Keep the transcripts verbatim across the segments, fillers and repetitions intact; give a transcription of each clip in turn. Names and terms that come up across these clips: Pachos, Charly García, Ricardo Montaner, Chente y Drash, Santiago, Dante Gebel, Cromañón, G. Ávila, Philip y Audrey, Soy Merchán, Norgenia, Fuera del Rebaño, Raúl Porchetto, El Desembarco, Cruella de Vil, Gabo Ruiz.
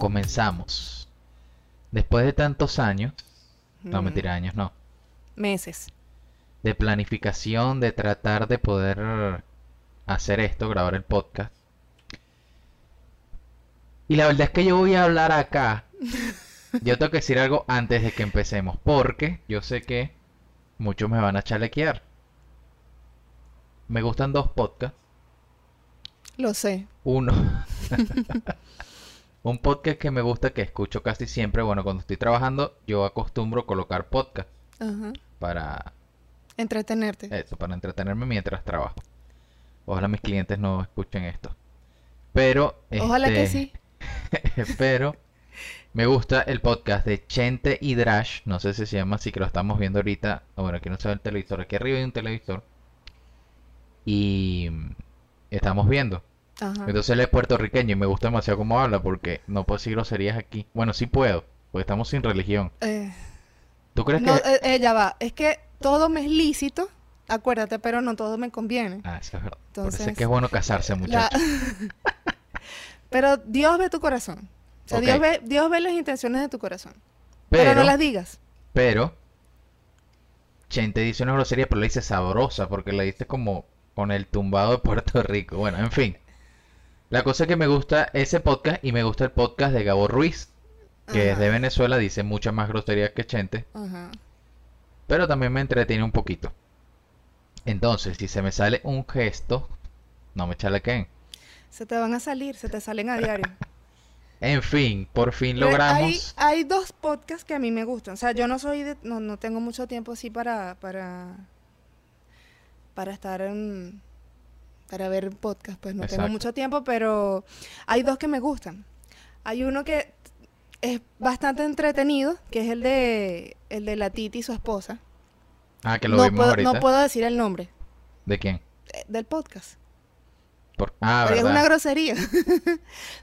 comenzamos. Después de tantos años, mm. no mentira, años no. Meses. De planificación, de tratar de poder hacer esto, grabar el podcast. Y la verdad es que yo voy a hablar acá. Yo tengo que decir algo antes de que empecemos, porque yo sé que muchos me van a chalequear. Me gustan dos podcasts. Lo sé. Uno. Un podcast que me gusta, que escucho casi siempre. Bueno, cuando estoy trabajando, yo acostumbro colocar podcast. Ajá. Para... entretenerte. Eso, para entretenerme mientras trabajo. Ojalá mis clientes no escuchen esto. Pero... ojalá este... que sí. Pero... me gusta el podcast de Chente y Drash. No sé si se llama así, que lo estamos viendo ahorita. Bueno, aquí no se ve el televisor. Aquí arriba hay un televisor. Y... estamos viendo. Ajá. Entonces él es puertorriqueño y me gusta demasiado cómo habla, porque no puedo decir groserías aquí. Bueno, sí puedo, porque estamos sin religión. Eh... ¿Tú crees no, que...? No, eh, ya va. Es que todo me es lícito, acuérdate, pero no todo me conviene. Ah, eso es verdad. Entonces... por eso es que es bueno casarse, muchachos. La... pero Dios ve tu corazón. O sea, okay. Dios ve, Dios ve las intenciones de tu corazón. Pero, pero no las digas. Pero... Chente dice una grosería, pero la dice sabrosa, porque la dice como... con el tumbado de Puerto Rico. Bueno, en fin. La cosa es que me gusta ese podcast y me gusta el podcast de Gabo Ruiz, que ajá, es de Venezuela, dice muchas más groserías que Chente. Ajá. Pero también me entretiene un poquito. Entonces, si se me sale un gesto, no me chalequen. Se te van a salir, se te salen a diario. En fin, por fin pero logramos... Hay, hay dos podcasts que a mí me gustan. O sea, yo no soy de... No, no tengo mucho tiempo así para... para... para estar en, para ver podcast, pues no exacto, tengo mucho tiempo, pero hay dos que me gustan. Hay uno que es bastante entretenido, que es el de el de la Titi y su esposa. Ah, que lo no vimos puedo, ahorita. No puedo decir el nombre. ¿De quién? Eh, del podcast. Por, ah, porque ¿verdad? Es una grosería.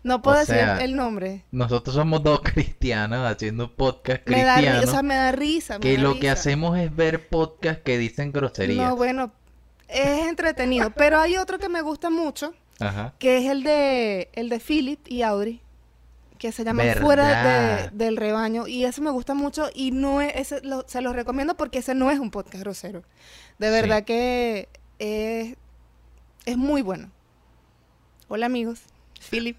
No puedo o decir sea, el nombre. Nosotros somos dos cristianos haciendo un podcast cristiano. Me da, o sea, me da risa. Me que da lo risa. Que hacemos es ver podcasts que dicen groserías. No, bueno... es entretenido, pero hay otro que me gusta mucho, ajá, que es el de el de Philip y Audrey, que se llama ¿verdad? Fuera de, del Rebaño, y ese me gusta mucho y no es ese lo, se los recomiendo porque ese no es un podcast grosero. De verdad sí, que es, es muy bueno. Hola amigos, Philip.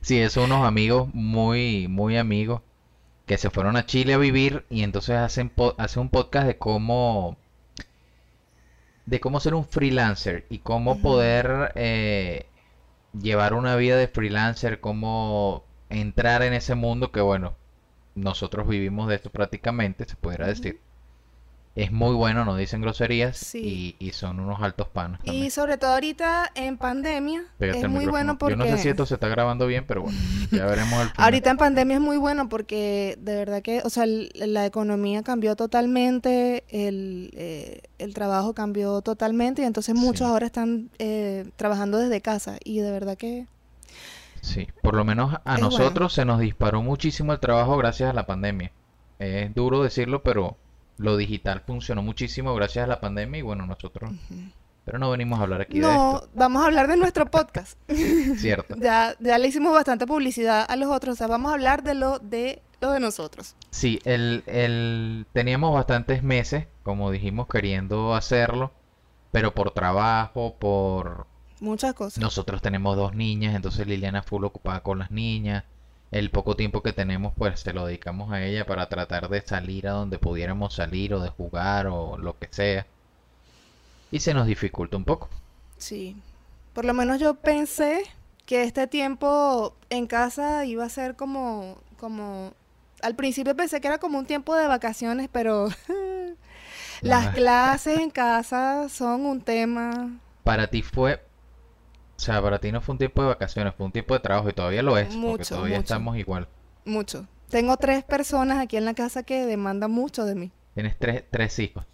Sí, es unos amigos muy muy amigos que se fueron a Chile a vivir y entonces hacen po hacen un podcast de cómo de cómo ser un freelancer y cómo uh-huh, poder eh, llevar una vida de freelancer, cómo entrar en ese mundo que, bueno, nosotros vivimos de esto prácticamente, se pudiera decir. Uh-huh. Es muy bueno, no dicen groserías sí, y, y son unos altos panos también. Y sobre todo ahorita en pandemia, pégate es muy bueno porque... yo no sé si esto se está grabando bien, pero bueno, ya veremos al final. Ahorita en pandemia es muy bueno porque de verdad que, o sea, la economía cambió totalmente, el... Eh, el trabajo cambió totalmente y entonces muchos sí, ahora están eh, trabajando desde casa y de verdad que... sí, por lo menos a nosotros bueno, se nos disparó muchísimo el trabajo gracias a la pandemia. Es duro decirlo, pero lo digital funcionó muchísimo gracias a la pandemia y bueno, nosotros... uh-huh. Pero no venimos a hablar aquí no, de esto. No, vamos a hablar de nuestro podcast. Cierto. Ya, ya le hicimos bastante publicidad a los otros, o sea, vamos a hablar de lo de... lo de nosotros. Sí, el, el... teníamos bastantes meses, como dijimos, queriendo hacerlo, pero por trabajo, por... muchas cosas. Nosotros tenemos dos niñas, entonces Liliana full ocupada con las niñas. El poco tiempo que tenemos, pues, se lo dedicamos a ella para tratar de salir a donde pudiéramos salir o de jugar o lo que sea. Y se nos dificulta un poco. Sí. Por lo menos yo pensé que este tiempo en casa iba a ser como... como... al principio pensé que era como un tiempo de vacaciones, pero las clases en casa son un tema. Para ti fue, o sea, para ti no fue un tiempo de vacaciones, fue un tiempo de trabajo y todavía lo es, mucho, porque todavía mucho, estamos igual. Mucho. Tengo tres personas aquí en la casa que demandan mucho de mí. ¿Tienes tres, tres hijos?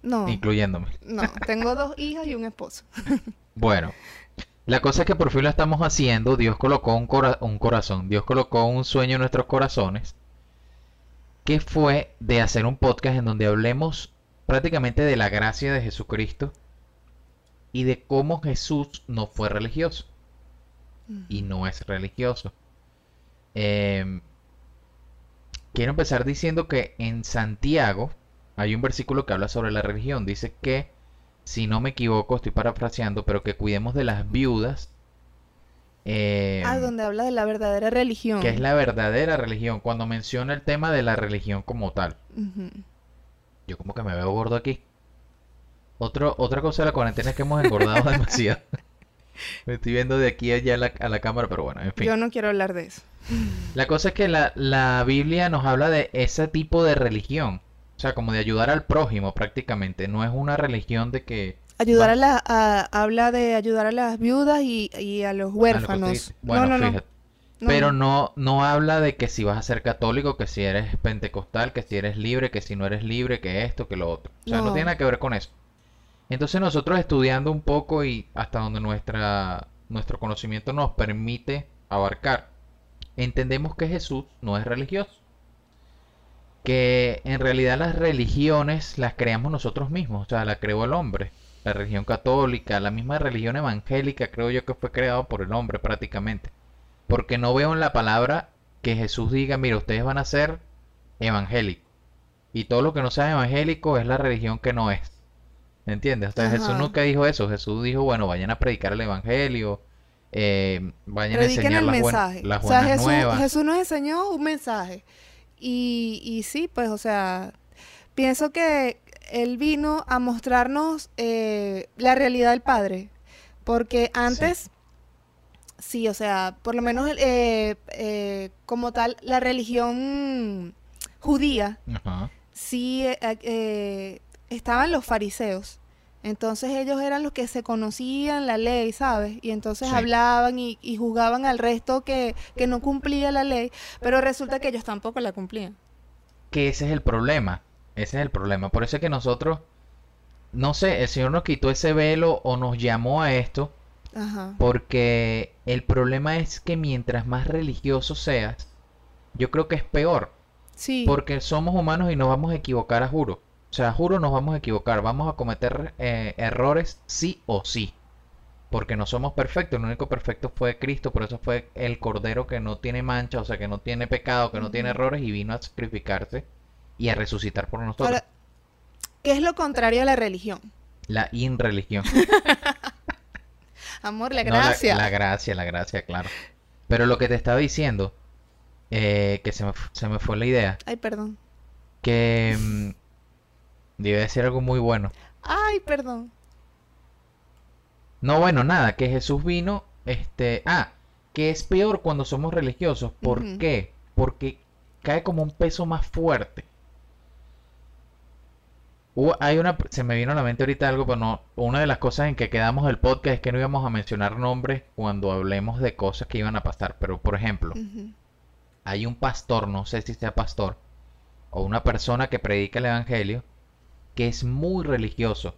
No. Incluyéndome. No, tengo dos hijas y un esposo. Bueno, la cosa es que por fin lo estamos haciendo. Dios colocó un, cora un corazón, Dios colocó un sueño en nuestros corazones, que fue de hacer un podcast en donde hablemos prácticamente de la gracia de Jesucristo y de cómo Jesús no fue religioso y no es religioso. Eh, quiero empezar diciendo que en Santiago hay un versículo que habla sobre la religión. Dice que, si no me equivoco, estoy parafraseando, pero que cuidemos de las viudas. Eh, ah, donde habla de la verdadera religión. Que es la verdadera religión, cuando menciona el tema de la religión como tal. Uh-huh. Yo como que me veo gordo aquí. Otro, otra cosa de la cuarentena es que hemos engordado demasiado. Me estoy viendo de aquí a allá a la, a la cámara, pero bueno, en fin. Yo no quiero hablar de eso. La cosa es que la, la Biblia nos habla de ese tipo de religión. O sea, como de ayudar al prójimo prácticamente. No es una religión de que... Ayudar a la, a, habla de ayudar a las viudas y, y a los huérfanos. Bueno, no, no, fíjate. No. Pero no, no habla de que si vas a ser católico, que si eres pentecostal, que si eres libre, que si no eres libre, que esto, que lo otro. O sea, no, no tiene nada que ver con eso. Entonces nosotros estudiando un poco y hasta donde nuestra, nuestro conocimiento nos permite abarcar, entendemos que Jesús no es religioso. Que en realidad las religiones las creamos nosotros mismos, o sea, la creó el hombre. La religión católica, la misma religión evangélica, creo yo que fue creado por el hombre prácticamente. Porque no veo en la palabra que Jesús diga, mira, ustedes van a ser evangélicos. Y todo lo que no sea evangélico es la religión que no es. ¿Entiendes? O sea, Jesús nunca dijo eso. Jesús dijo, bueno, vayan a predicar el evangelio, eh, vayan Prediquen a enseñar las, buen, las buenas o sea, Jesús, nuevas. Jesús nos enseñó un mensaje. Y, y sí, pues, o sea, pienso que Él vino a mostrarnos eh, la realidad del Padre, porque antes, sí, sí o sea, por lo menos eh, eh, como tal, la religión judía, uh-huh, sí eh, eh, estaban los fariseos, entonces ellos eran los que se conocían la ley, ¿sabes? Y entonces sí, hablaban y, y juzgaban al resto que, que no cumplía la ley, pero resulta que ellos tampoco la cumplían. Que ese es el problema. Ese es el problema. Por eso es que nosotros, no sé, el Señor nos quitó ese velo o nos llamó a esto. Ajá. Porque el problema es que mientras más religioso seas, yo creo que es peor. Sí. Porque somos humanos y nos vamos a equivocar, a juro. O sea, a juro nos vamos a equivocar. Vamos a cometer eh, errores sí o sí. Porque no somos perfectos. El único perfecto fue Cristo. Por eso fue el Cordero que no tiene mancha, o sea, que no tiene pecado, que no tiene errores y vino a sacrificarse y a resucitar por nosotros. Ahora, ¿qué es lo contrario a la religión? La inreligión. Amor, la gracia. No, la, la gracia, la gracia, claro. Pero lo que te estaba diciendo, eh, que se me, se me fue la idea. Ay, perdón. Que mmm, debe decir algo muy bueno. Ay, perdón. No, bueno, nada, que Jesús vino, este... Ah, que es peor cuando somos religiosos. ¿Por uh-huh. qué? Porque cae como un peso más fuerte. Uh, hay una, se me vino a la mente ahorita algo, pero no, una de las cosas en que quedamos el podcast es que no íbamos a mencionar nombres cuando hablemos de cosas que iban a pasar, pero por ejemplo, uh-huh. hay un pastor, no sé si sea pastor, o una persona que predica el evangelio, que es muy religioso,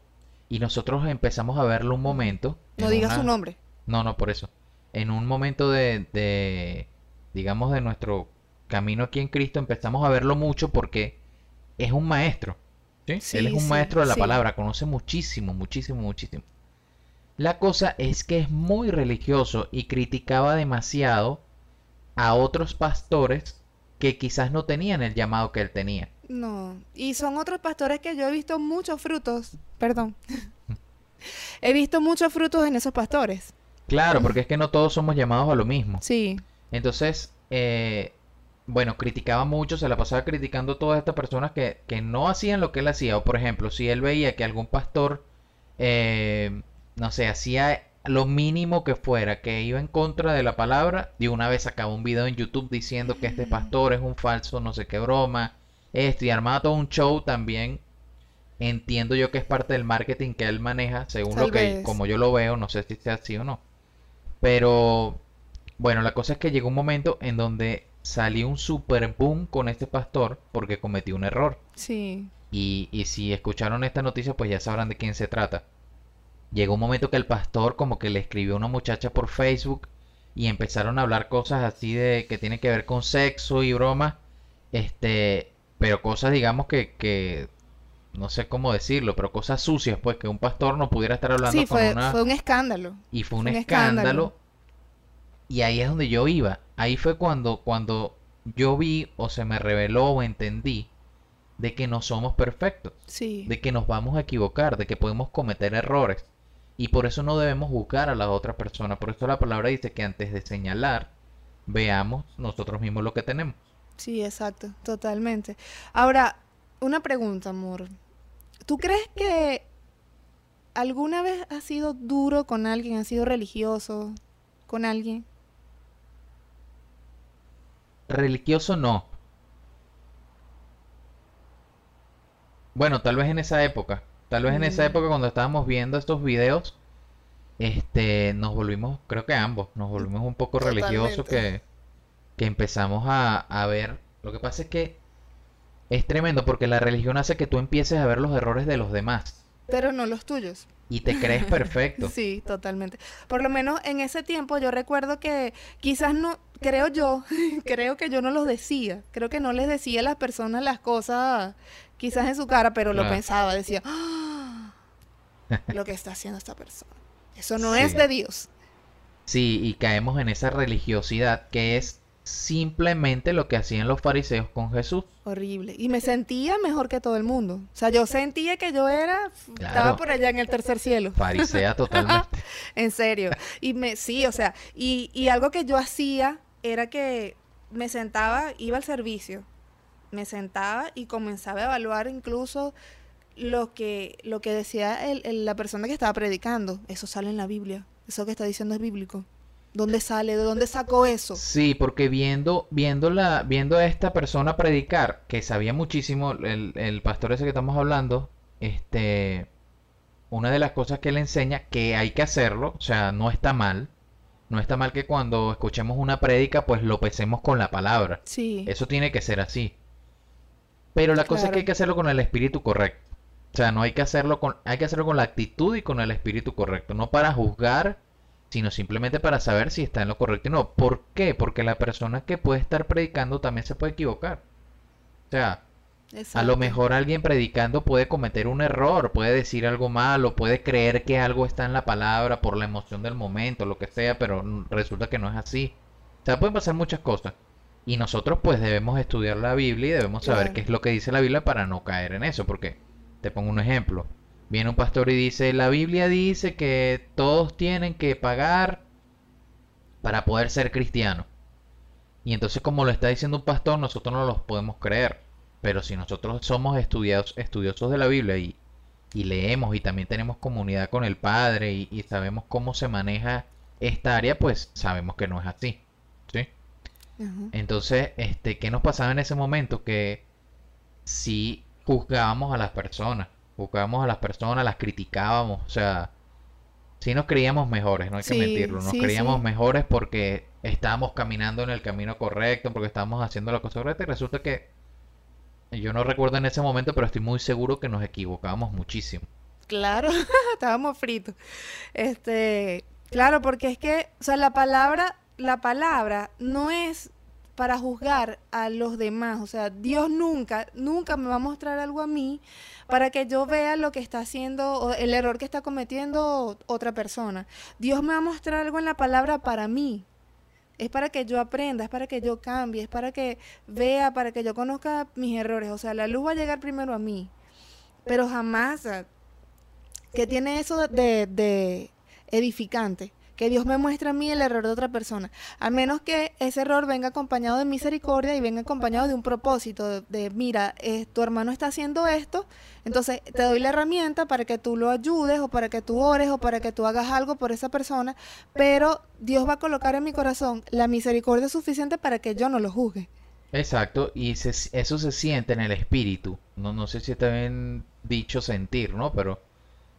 y nosotros empezamos a verlo un momento. No digas su nombre. No, no, por eso. En un momento de, de digamos, de nuestro camino aquí en Cristo, empezamos a verlo mucho porque es un maestro. ¿Sí? Sí, él es un sí, maestro de la sí. palabra, conoce muchísimo, muchísimo, muchísimo. La cosa es que es muy religioso y criticaba demasiado a otros pastores que quizás no tenían el llamado que él tenía. No, y son otros pastores que yo he visto muchos frutos, perdón, he visto muchos frutos en esos pastores. Claro, porque es que no todos somos llamados a lo mismo. Sí. Entonces, eh... bueno, criticaba mucho, se la pasaba criticando a todas estas personas que, que no hacían lo que él hacía. O por ejemplo, si él veía que algún pastor, eh, no sé, hacía lo mínimo que fuera, que iba en contra de la palabra, de una vez sacaba un video en YouTube diciendo que este pastor es un falso, no sé qué broma, esto, y armaba todo un show también. Entiendo yo que es parte del marketing que él maneja, según Tal lo que, vez. como yo lo veo, no sé si sea así o no. Pero, bueno, la cosa es que llegó un momento en donde salió un super boom con este pastor porque cometió un error. Sí. Y, y si escucharon esta noticia, pues ya sabrán de quién se trata. Llegó un momento que el pastor como que le escribió a una muchacha por Facebook y empezaron a hablar cosas así de que tienen que ver con sexo y bromas. Este, pero cosas, digamos, que, que no sé cómo decirlo, pero cosas sucias, pues, que un pastor no pudiera estar hablando sí, con fue, una... Sí, fue un escándalo. Y fue un, un escándalo. escándalo. Y ahí es donde yo iba. ahí fue cuando, cuando yo vi o se me reveló o entendí de que no somos perfectos, sí, de que nos vamos a equivocar, de que podemos cometer errores. Y por eso no debemos juzgar a la otra persona. Por eso la palabra dice que antes de señalar, veamos nosotros mismos lo que tenemos. Sí, exacto, totalmente. Ahora, una pregunta, amor. ¿Tú crees que alguna vez has sido duro con alguien, has sido religioso con alguien? Religioso no. Bueno, tal vez en esa época. Tal vez en esa época cuando estábamos viendo estos videos, este, nos volvimos, creo que ambos, nos volvimos un poco religiosos, que, que empezamos a, a ver. Lo que pasa es que es tremendo porque la religión hace que tú empieces a ver los errores de los demás. Pero no los tuyos. Y te crees perfecto. Sí, totalmente. Por lo menos en ese tiempo yo recuerdo que quizás no, creo yo, creo que yo no los decía. Creo que no les decía a las personas las cosas quizás en su cara, pero claro, lo pensaba, decía, ¡ah! Lo que está haciendo esta persona, eso no sí. es de Dios. Sí, y caemos en esa religiosidad que es simplemente lo que hacían los fariseos con Jesús. Horrible, y me sentía mejor que todo el mundo. O sea, yo sentía que yo era, claro, estaba por allá en el tercer cielo. Farisea totalmente. En serio, y me, sí, o sea, y, y algo que yo hacía era que me sentaba, iba al servicio, me sentaba y comenzaba a evaluar incluso lo que, lo que decía el, el, la persona que estaba predicando. Eso sale en la Biblia. Eso que está diciendo es bíblico. ¿Dónde sale? ¿De dónde sacó eso? Sí, porque viendo, viendo, la, viendo a esta persona predicar, que sabía muchísimo, el, el pastor ese que estamos hablando, este, una de las cosas que él enseña, que hay que hacerlo, o sea, no está mal. No está mal que cuando escuchemos una prédica, pues lo pesemos con la palabra. Sí. Eso tiene que ser así. Pero la cosa, claro, es que hay que hacerlo con el espíritu correcto. O sea, no hay que hacerlo con, hay que hacerlo con la actitud y con el espíritu correcto. No para juzgar, sino simplemente para saber si está en lo correcto y no. ¿Por qué? Porque la persona que puede estar predicando también se puede equivocar. O sea, exacto, a lo mejor alguien predicando puede cometer un error, puede decir algo malo, puede creer que algo está en la palabra por la emoción del momento, lo que sea, pero resulta que no es así. O sea, pueden pasar muchas cosas. Y nosotros pues debemos estudiar la Biblia y debemos saber, claro, qué es lo que dice la Biblia para no caer en eso. Porque, te pongo un ejemplo, viene un pastor y dice, la Biblia dice que todos tienen que pagar para poder ser cristianos. Y entonces, como lo está diciendo un pastor, nosotros no los podemos creer. Pero si nosotros somos estudiados, estudiosos de la Biblia y, y leemos y también tenemos comunidad con el Padre y, y sabemos cómo se maneja esta área, pues sabemos que no es así. ¿Sí? Entonces, este, ¿qué nos pasaba en ese momento? Que sí juzgábamos a las personas, juzgábamos a las personas, las criticábamos, o sea, sí nos creíamos mejores, no hay sí, que mentirlo, nos sí, creíamos sí. mejores porque estábamos caminando en el camino correcto, porque estábamos haciendo la cosa correcta y resulta que, yo no recuerdo en ese momento, pero estoy muy seguro que nos equivocábamos muchísimo. Claro, estábamos fritos. Este, claro, porque es que, o sea, la palabra... La palabra no es para juzgar a los demás. O sea, Dios nunca, nunca me va a mostrar algo a mí para que yo vea lo que está haciendo o el error que está cometiendo otra persona. Dios me va a mostrar algo en la palabra para mí. Es para que yo aprenda, es para que yo cambie, es para que vea, para que yo conozca mis errores. O sea, la luz va a llegar primero a mí. Pero jamás, ¿qué tiene eso de, de edificante? Que Dios me muestra a mí el error de otra persona, a menos que ese error venga acompañado de misericordia y venga acompañado de un propósito, de, de mira, eh, tu hermano está haciendo esto, entonces te doy la herramienta para que tú lo ayudes o para que tú ores o para que tú hagas algo por esa persona, pero Dios va a colocar en mi corazón la misericordia suficiente para que yo no lo juzgue. Exacto, y se, eso se siente en el espíritu, no, no sé si está bien dicho sentir, ¿no? Pero...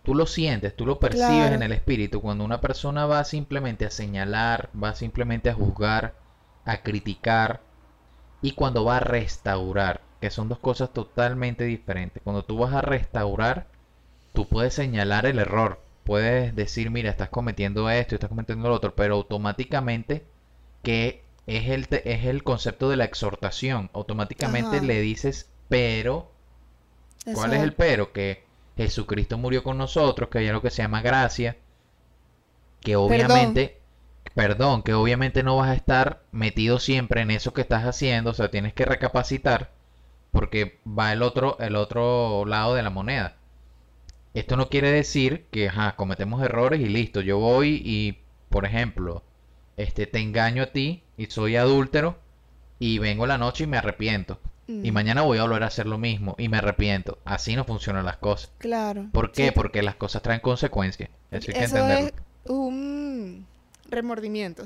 tú lo sientes, tú lo percibes, claro, en el espíritu. Cuando una persona va simplemente a señalar, va simplemente a juzgar, a criticar, y cuando va a restaurar, que son dos cosas totalmente diferentes. Cuando tú vas a restaurar, tú puedes señalar el error, puedes decir, mira, estás cometiendo esto, estás cometiendo lo otro, pero automáticamente, que es el, te es el concepto de la exhortación, automáticamente, ajá, le dices, pero, ¿cuál es el pero? Que Jesucristo murió con nosotros, que hay algo que se llama gracia, que obviamente, perdón, que obviamente no vas a estar metido siempre en eso que estás haciendo, o sea, tienes que recapacitar porque va el otro, el otro lado de la moneda. Esto no quiere decir que, ajá, cometemos errores y listo, yo voy y, por ejemplo, este, te engaño a ti y soy adúltero y vengo la noche y me arrepiento. Mm. Y mañana voy a volver a hacer lo mismo y me arrepiento. Así no funcionan las cosas. Claro. ¿Por qué? Sí. Porque las cosas traen consecuencias. Eso hay que entenderlo. Es un remordimiento.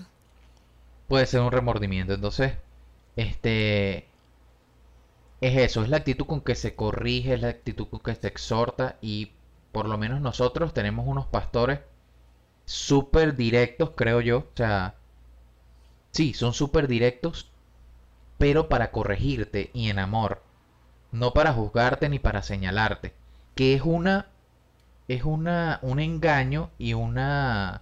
Puede ser un remordimiento. Entonces, este... es eso, es la actitud con que se corrige, es la actitud con que se exhorta, y por lo menos nosotros tenemos unos pastores súper directos, creo yo. O sea, sí, son súper directos, pero para corregirte y en amor, no para juzgarte ni para señalarte, que es una, es una, un engaño y una,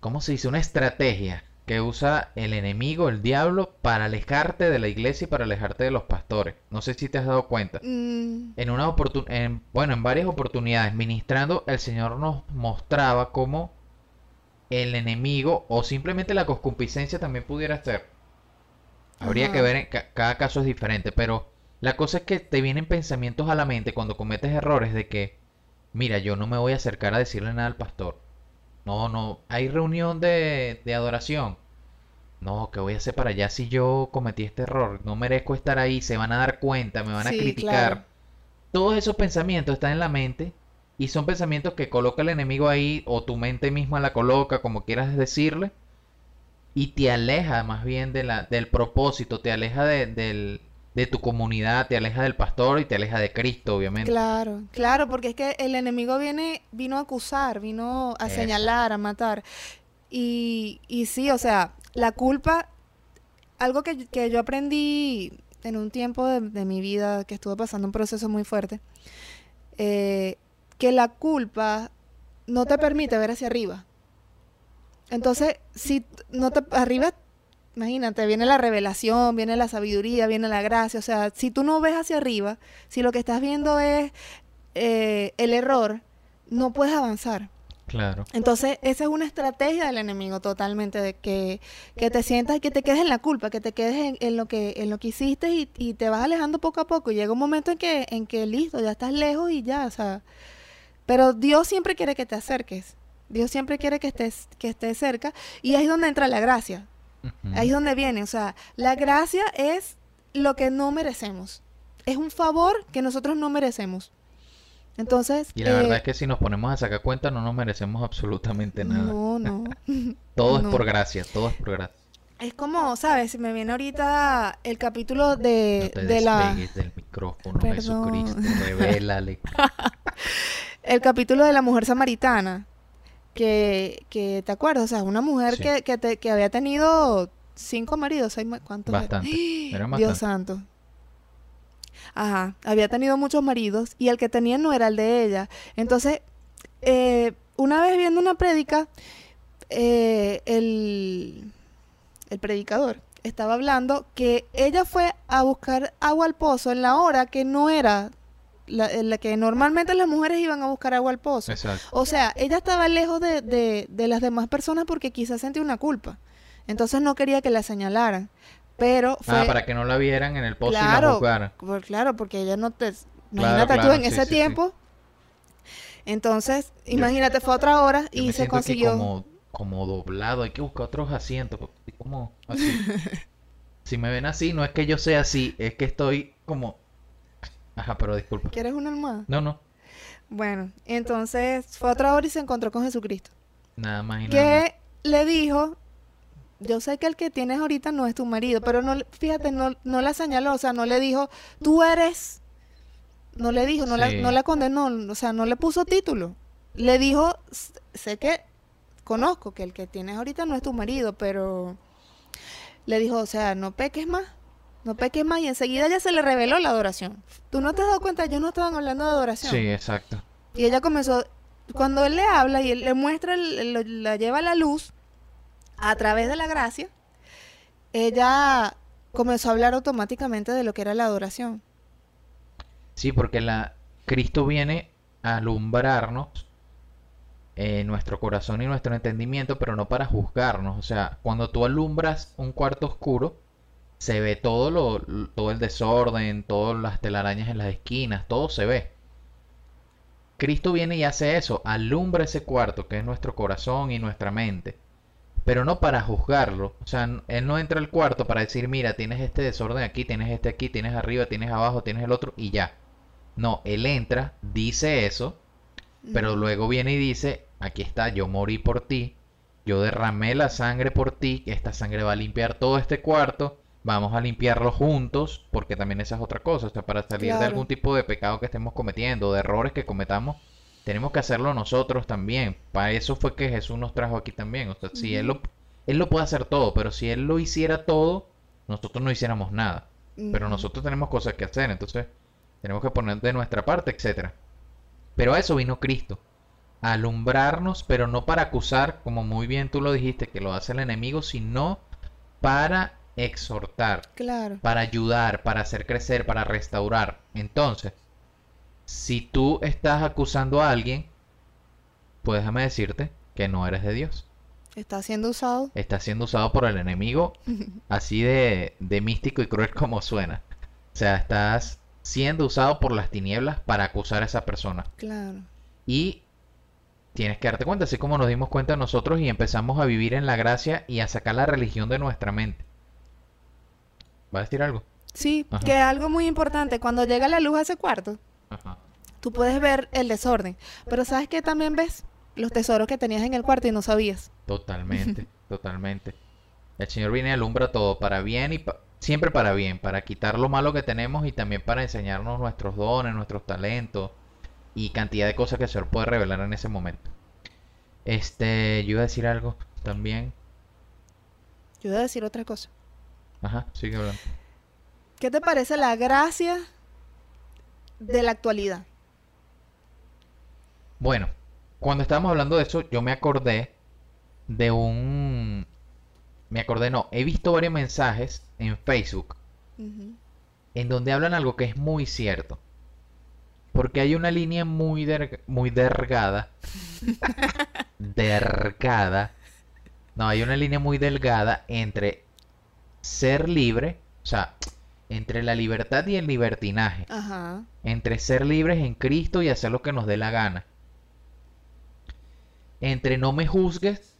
¿cómo se dice? Una estrategia que usa el enemigo, el diablo, para alejarte de la iglesia y para alejarte de los pastores. No sé si te has dado cuenta. Mm. En una oportun- en, bueno, en varias oportunidades, ministrando, el Señor nos mostraba cómo el enemigo, o simplemente la concupiscencia también pudiera ser. Habría Ajá. que ver, en ca- cada caso es diferente, pero la cosa es que te vienen pensamientos a la mente cuando cometes errores de que, mira, yo no me voy a acercar a decirle nada al pastor. No, no, hay reunión de, de adoración. No, ¿qué voy a hacer para allá si yo cometí este error? No merezco estar ahí, se van a dar cuenta, me van sí, a criticar. Claro. Todos esos pensamientos están en la mente y son pensamientos que coloca el enemigo ahí, o tu mente misma la coloca, como quieras decirle, y te aleja más bien de la, del propósito, te aleja de, del, de tu comunidad, te aleja del pastor y te aleja de Cristo, obviamente. Claro, claro, porque es que el enemigo viene, vino a acusar, vino a Eso. señalar, a matar. Y, y sí, o sea... la culpa, algo que, que yo aprendí en un tiempo de, de mi vida, que estuve pasando un proceso muy fuerte, eh, que la culpa no te permite ver hacia arriba. Entonces, si no te arriba, imagínate, viene la revelación, viene la sabiduría, viene la gracia. O sea, si tú no ves hacia arriba, si lo que estás viendo es eh, el error, no puedes avanzar. Claro. Entonces, esa es una estrategia del enemigo totalmente, de que, que te sientas, que te quedes en la culpa, que te quedes en, en lo que en lo que hiciste y, y te vas alejando poco a poco. Y llega un momento en que, en que listo, ya estás lejos y ya, o sea. Pero Dios siempre quiere que te acerques. Dios siempre quiere que estés, que estés cerca. Y ahí es donde entra la gracia. Uh-huh. Ahí es donde viene. O sea, la gracia es lo que no merecemos. Es un favor que nosotros no merecemos. Entonces, y la eh, verdad es que si nos ponemos a sacar cuenta no nos merecemos absolutamente nada. No, no. Todo no. es por gracia, todo es por gracia. Es como, ¿sabes? Me viene ahorita el capítulo de, no te de la... del micrófono, Perdón. Jesucristo, revélale. El capítulo de la mujer samaritana, que, que ¿te acuerdas? O sea, una mujer sí. que, que, te, que había tenido cinco maridos, seis, ¿cuántos? Bastante. Era? Bastante. Dios santo. Ajá, había tenido muchos maridos y el que tenía no era el de ella. Entonces, eh, una vez viendo una prédica, eh, el, el predicador estaba hablando que ella fue a buscar agua al pozo en la hora que no era la, en la que normalmente las mujeres iban a buscar agua al pozo. Exacto. O sea, ella estaba lejos de, de, de las demás personas porque quizás sentía una culpa. Entonces no quería que la señalaran. Pero fue... Ah, para que no la vieran en el post claro, y la juzgaran. Por, claro, porque ella no te... Imagínate claro, tú claro, en sí, ese sí, tiempo. Sí. Entonces, imagínate, yo, fue a otra hora y me se consiguió... Que como, como doblado, hay que buscar otros asientos. Como así. Si me ven así, no es que yo sea así, es que estoy como... Ajá, pero disculpa. ¿Quieres una almohada? No, no. Bueno, entonces fue a otra hora y se encontró con Jesucristo. Nada más y nada más. Que le dijo... Yo sé que el que tienes ahorita no es tu marido, pero no, fíjate, no, no la señaló, o sea, no le dijo, tú eres, no le dijo, no, sí. la, no la condenó, o sea, no le puso título. Le dijo, sé que conozco que el que tienes ahorita no es tu marido, pero le dijo, o sea, no peques más, no peques más, y enseguida ya se le reveló la adoración. ¿Tú no te has dado cuenta? Ellos no estaban hablando de adoración. Sí, exacto. Y ella comenzó, cuando él le habla y él le muestra, le, la lleva a la luz, a través de la gracia, ella comenzó a hablar automáticamente de lo que era la adoración. Sí, porque la Cristo viene a alumbrarnos eh, nuestro corazón y nuestro entendimiento, pero no para juzgarnos. O sea, cuando tú alumbras un cuarto oscuro, se ve todo, lo, todo el desorden, todas las telarañas en las esquinas, todo se ve. Cristo viene y hace eso, alumbra ese cuarto que es nuestro corazón y nuestra mente, pero no para juzgarlo. O sea, Él no entra al cuarto para decir, mira, tienes este desorden aquí, tienes este aquí, tienes arriba, tienes abajo, tienes el otro y ya. No, Él entra, dice eso, pero luego viene y dice, aquí está, yo morí por ti, yo derramé la sangre por ti, esta sangre va a limpiar todo este cuarto, vamos a limpiarlo juntos, porque también esa es otra cosa. O sea, para salir claro. de algún tipo de pecado que estemos cometiendo, de errores que cometamos, tenemos que hacerlo nosotros también. Para eso fue que Jesús nos trajo aquí también. O sea, uh-huh. si él lo, él lo puede hacer todo, pero si Él lo hiciera todo, nosotros no hiciéramos nada. Uh-huh. Pero nosotros tenemos cosas que hacer, entonces tenemos que poner de nuestra parte, etcétera. Pero a eso vino Cristo, a alumbrarnos, pero no para acusar, como muy bien tú lo dijiste, que lo hace el enemigo, sino para exhortar, claro. para ayudar, para hacer crecer, para restaurar. Entonces, si tú estás acusando a alguien, pues déjame decirte que no eres de Dios. Está siendo usado. Está siendo usado por el enemigo, así de, de místico y cruel como suena. O sea, estás siendo usado por las tinieblas para acusar a esa persona. Claro. Y tienes que darte cuenta, así como nos dimos cuenta nosotros y empezamos a vivir en la gracia y a sacar la religión de nuestra mente. ¿Vas a decir algo? Sí, Ajá. que algo muy importante, cuando llega la luz a ese cuarto, Ajá. tú puedes ver el desorden, pero ¿sabes qué? También ves los tesoros que tenías en el cuarto y no sabías. Totalmente, totalmente. El Señor viene y alumbra todo, para bien y pa siempre para bien, para quitar lo malo que tenemos y también para enseñarnos nuestros dones, nuestros talentos y cantidad de cosas que el Señor puede revelar en ese momento. Este, yo iba a decir algo también. Yo iba a decir otra cosa. Ajá, sigue hablando. ¿Qué te parece la gracia de la actualidad? Bueno, cuando estábamos hablando de eso, yo me acordé de un... Me acordé, no, he visto varios mensajes en Facebook uh-huh. en donde hablan algo que es muy cierto. Porque hay una línea muy, derg... muy delgada. delgada. No, hay una línea muy delgada entre... ser libre, o sea, entre la libertad y el libertinaje. Ajá. Entre ser libres en Cristo y hacer lo que nos dé la gana. Entre no me juzgues,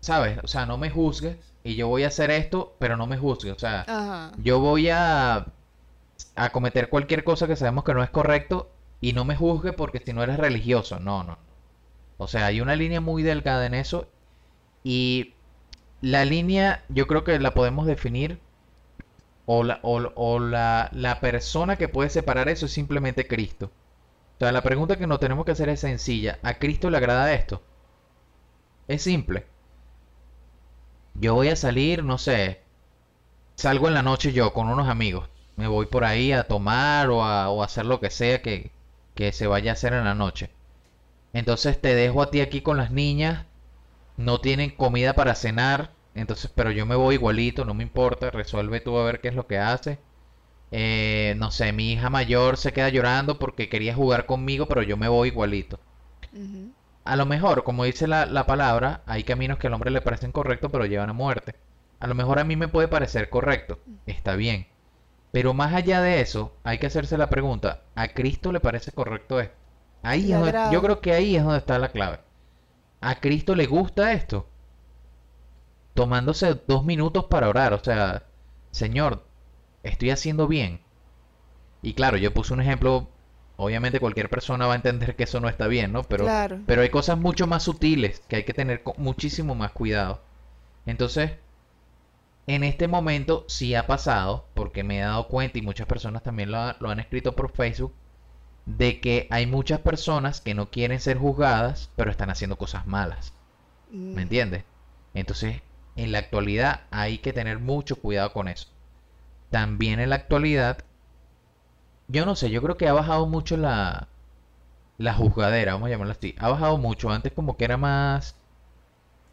¿sabes? O sea, no me juzgues y yo voy a hacer esto, pero no me juzgues. O sea, Ajá. yo voy a, a cometer cualquier cosa que sabemos que no es correcto y no me juzgues porque si no eres religioso. No, no. O sea, hay una línea muy delgada en eso y... La línea, yo creo que la podemos definir, o, la, o, o la, la persona que puede separar eso es simplemente Cristo. O sea, la pregunta que nos tenemos que hacer es sencilla. ¿A Cristo le agrada esto? Es simple. Yo voy a salir, no sé, salgo en la noche yo con unos amigos. Me voy por ahí a tomar o a, o a hacer lo que sea que, que se vaya a hacer en la noche. Entonces te dejo a ti aquí con las niñas. No tienen comida para cenar, entonces, pero yo me voy igualito, no me importa, resuelve tú a ver qué es lo que hace. Eh, no sé, mi hija mayor se queda llorando porque quería jugar conmigo, pero yo me voy igualito. Uh-huh. A lo mejor, como dice la, la palabra, hay caminos que al hombre le parecen correctos, pero llevan a muerte. A lo mejor a mí me puede parecer correcto, está bien. Pero más allá de eso, hay que hacerse la pregunta, ¿a Cristo le parece correcto esto? Ahí es donde, yo creo que ahí es donde está la clave. ¿A Cristo le gusta esto? Tomándose dos minutos para orar. O sea, Señor, estoy haciendo bien. Y claro, yo puse un ejemplo. Obviamente cualquier persona va a entender que eso no está bien, ¿no? Pero, claro. pero hay cosas mucho más sutiles que hay que tener muchísimo más cuidado. Entonces, en este momento sí ha pasado, porque me he dado cuenta y muchas personas también lo, ha, lo han escrito por Facebook, de que hay muchas personas que no quieren ser juzgadas, pero están haciendo cosas malas. Mm. ¿Me entiendes? Entonces, en la actualidad hay que tener mucho cuidado con eso. También en la actualidad, yo no sé, yo creo que ha bajado mucho la, la juzgadera, vamos a llamarla así. Ha bajado mucho. Antes como que era más,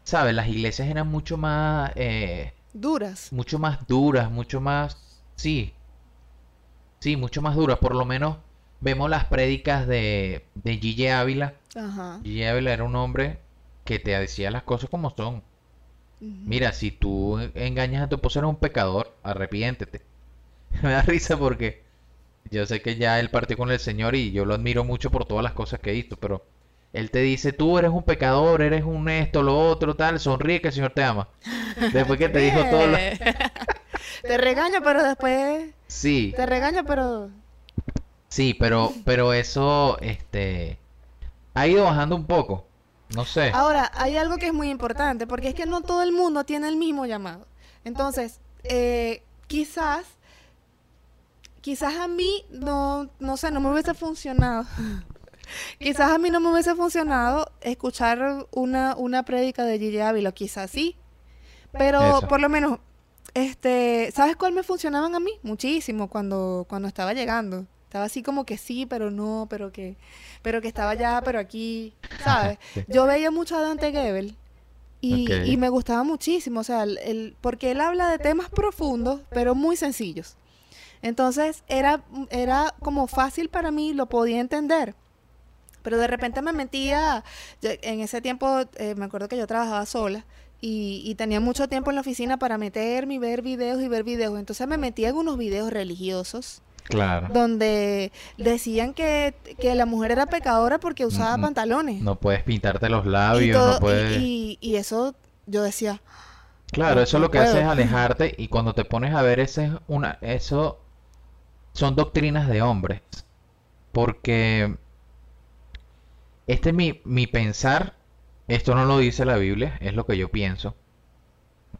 ¿sabes? Las iglesias eran mucho más... Eh, duras. Mucho más duras, mucho más... Sí. Sí, mucho más duras, por lo menos... Vemos las prédicas de, de G. Ávila, Ajá. G. Ávila era un hombre que te decía las cosas como son. Uh -huh. Mira, si tú engañas a tu esposo, eres un pecador, arrepiéntete. Me da risa porque yo sé que ya él partió con el Señor y yo lo admiro mucho por todas las cosas que hizo, pero él te dice, tú eres un pecador, eres un esto, lo otro, tal, sonríe que el Señor te ama. Después que te dijo todo lo... Te regaña, pero después... Sí. Te regaña, pero... Sí, pero, pero eso, este... ha ido bajando un poco, no sé. Ahora, hay algo que es muy importante, porque es que no todo el mundo tiene el mismo llamado. Entonces, eh, quizás... Quizás a mí no, no sé, no me hubiese funcionado. Quizás a mí no me hubiese funcionado escuchar una, una prédica de G. Ávila, quizás sí. Pero eso, por lo menos, este, ¿sabes cuál me funcionaban a mí? Muchísimo cuando, cuando estaba llegando. Estaba así como que sí, pero no, pero que, pero que estaba allá, pero aquí, ¿sabes? Sí. Yo veía mucho a Dante Gebel y, okay, y me gustaba muchísimo, o sea, el, el, porque él habla de temas profundos, pero muy sencillos. Entonces era, era como fácil para mí, lo podía entender. Pero de repente me metía, yo, en ese tiempo eh, me acuerdo que yo trabajaba sola y, y tenía mucho tiempo en la oficina para meterme y ver videos y ver videos. Entonces me metía en unos videos religiosos. Claro. Donde decían que, que la mujer era pecadora porque usaba no, pantalones. No puedes pintarte los labios, y todo, no puedes... Y, y, y eso yo decía... Claro, eso no lo que puedo. Hace es alejarte y cuando te pones a ver ese es una, eso... Son doctrinas de hombres, porque este es mi, mi pensar, esto no lo dice la Biblia, es lo que yo pienso,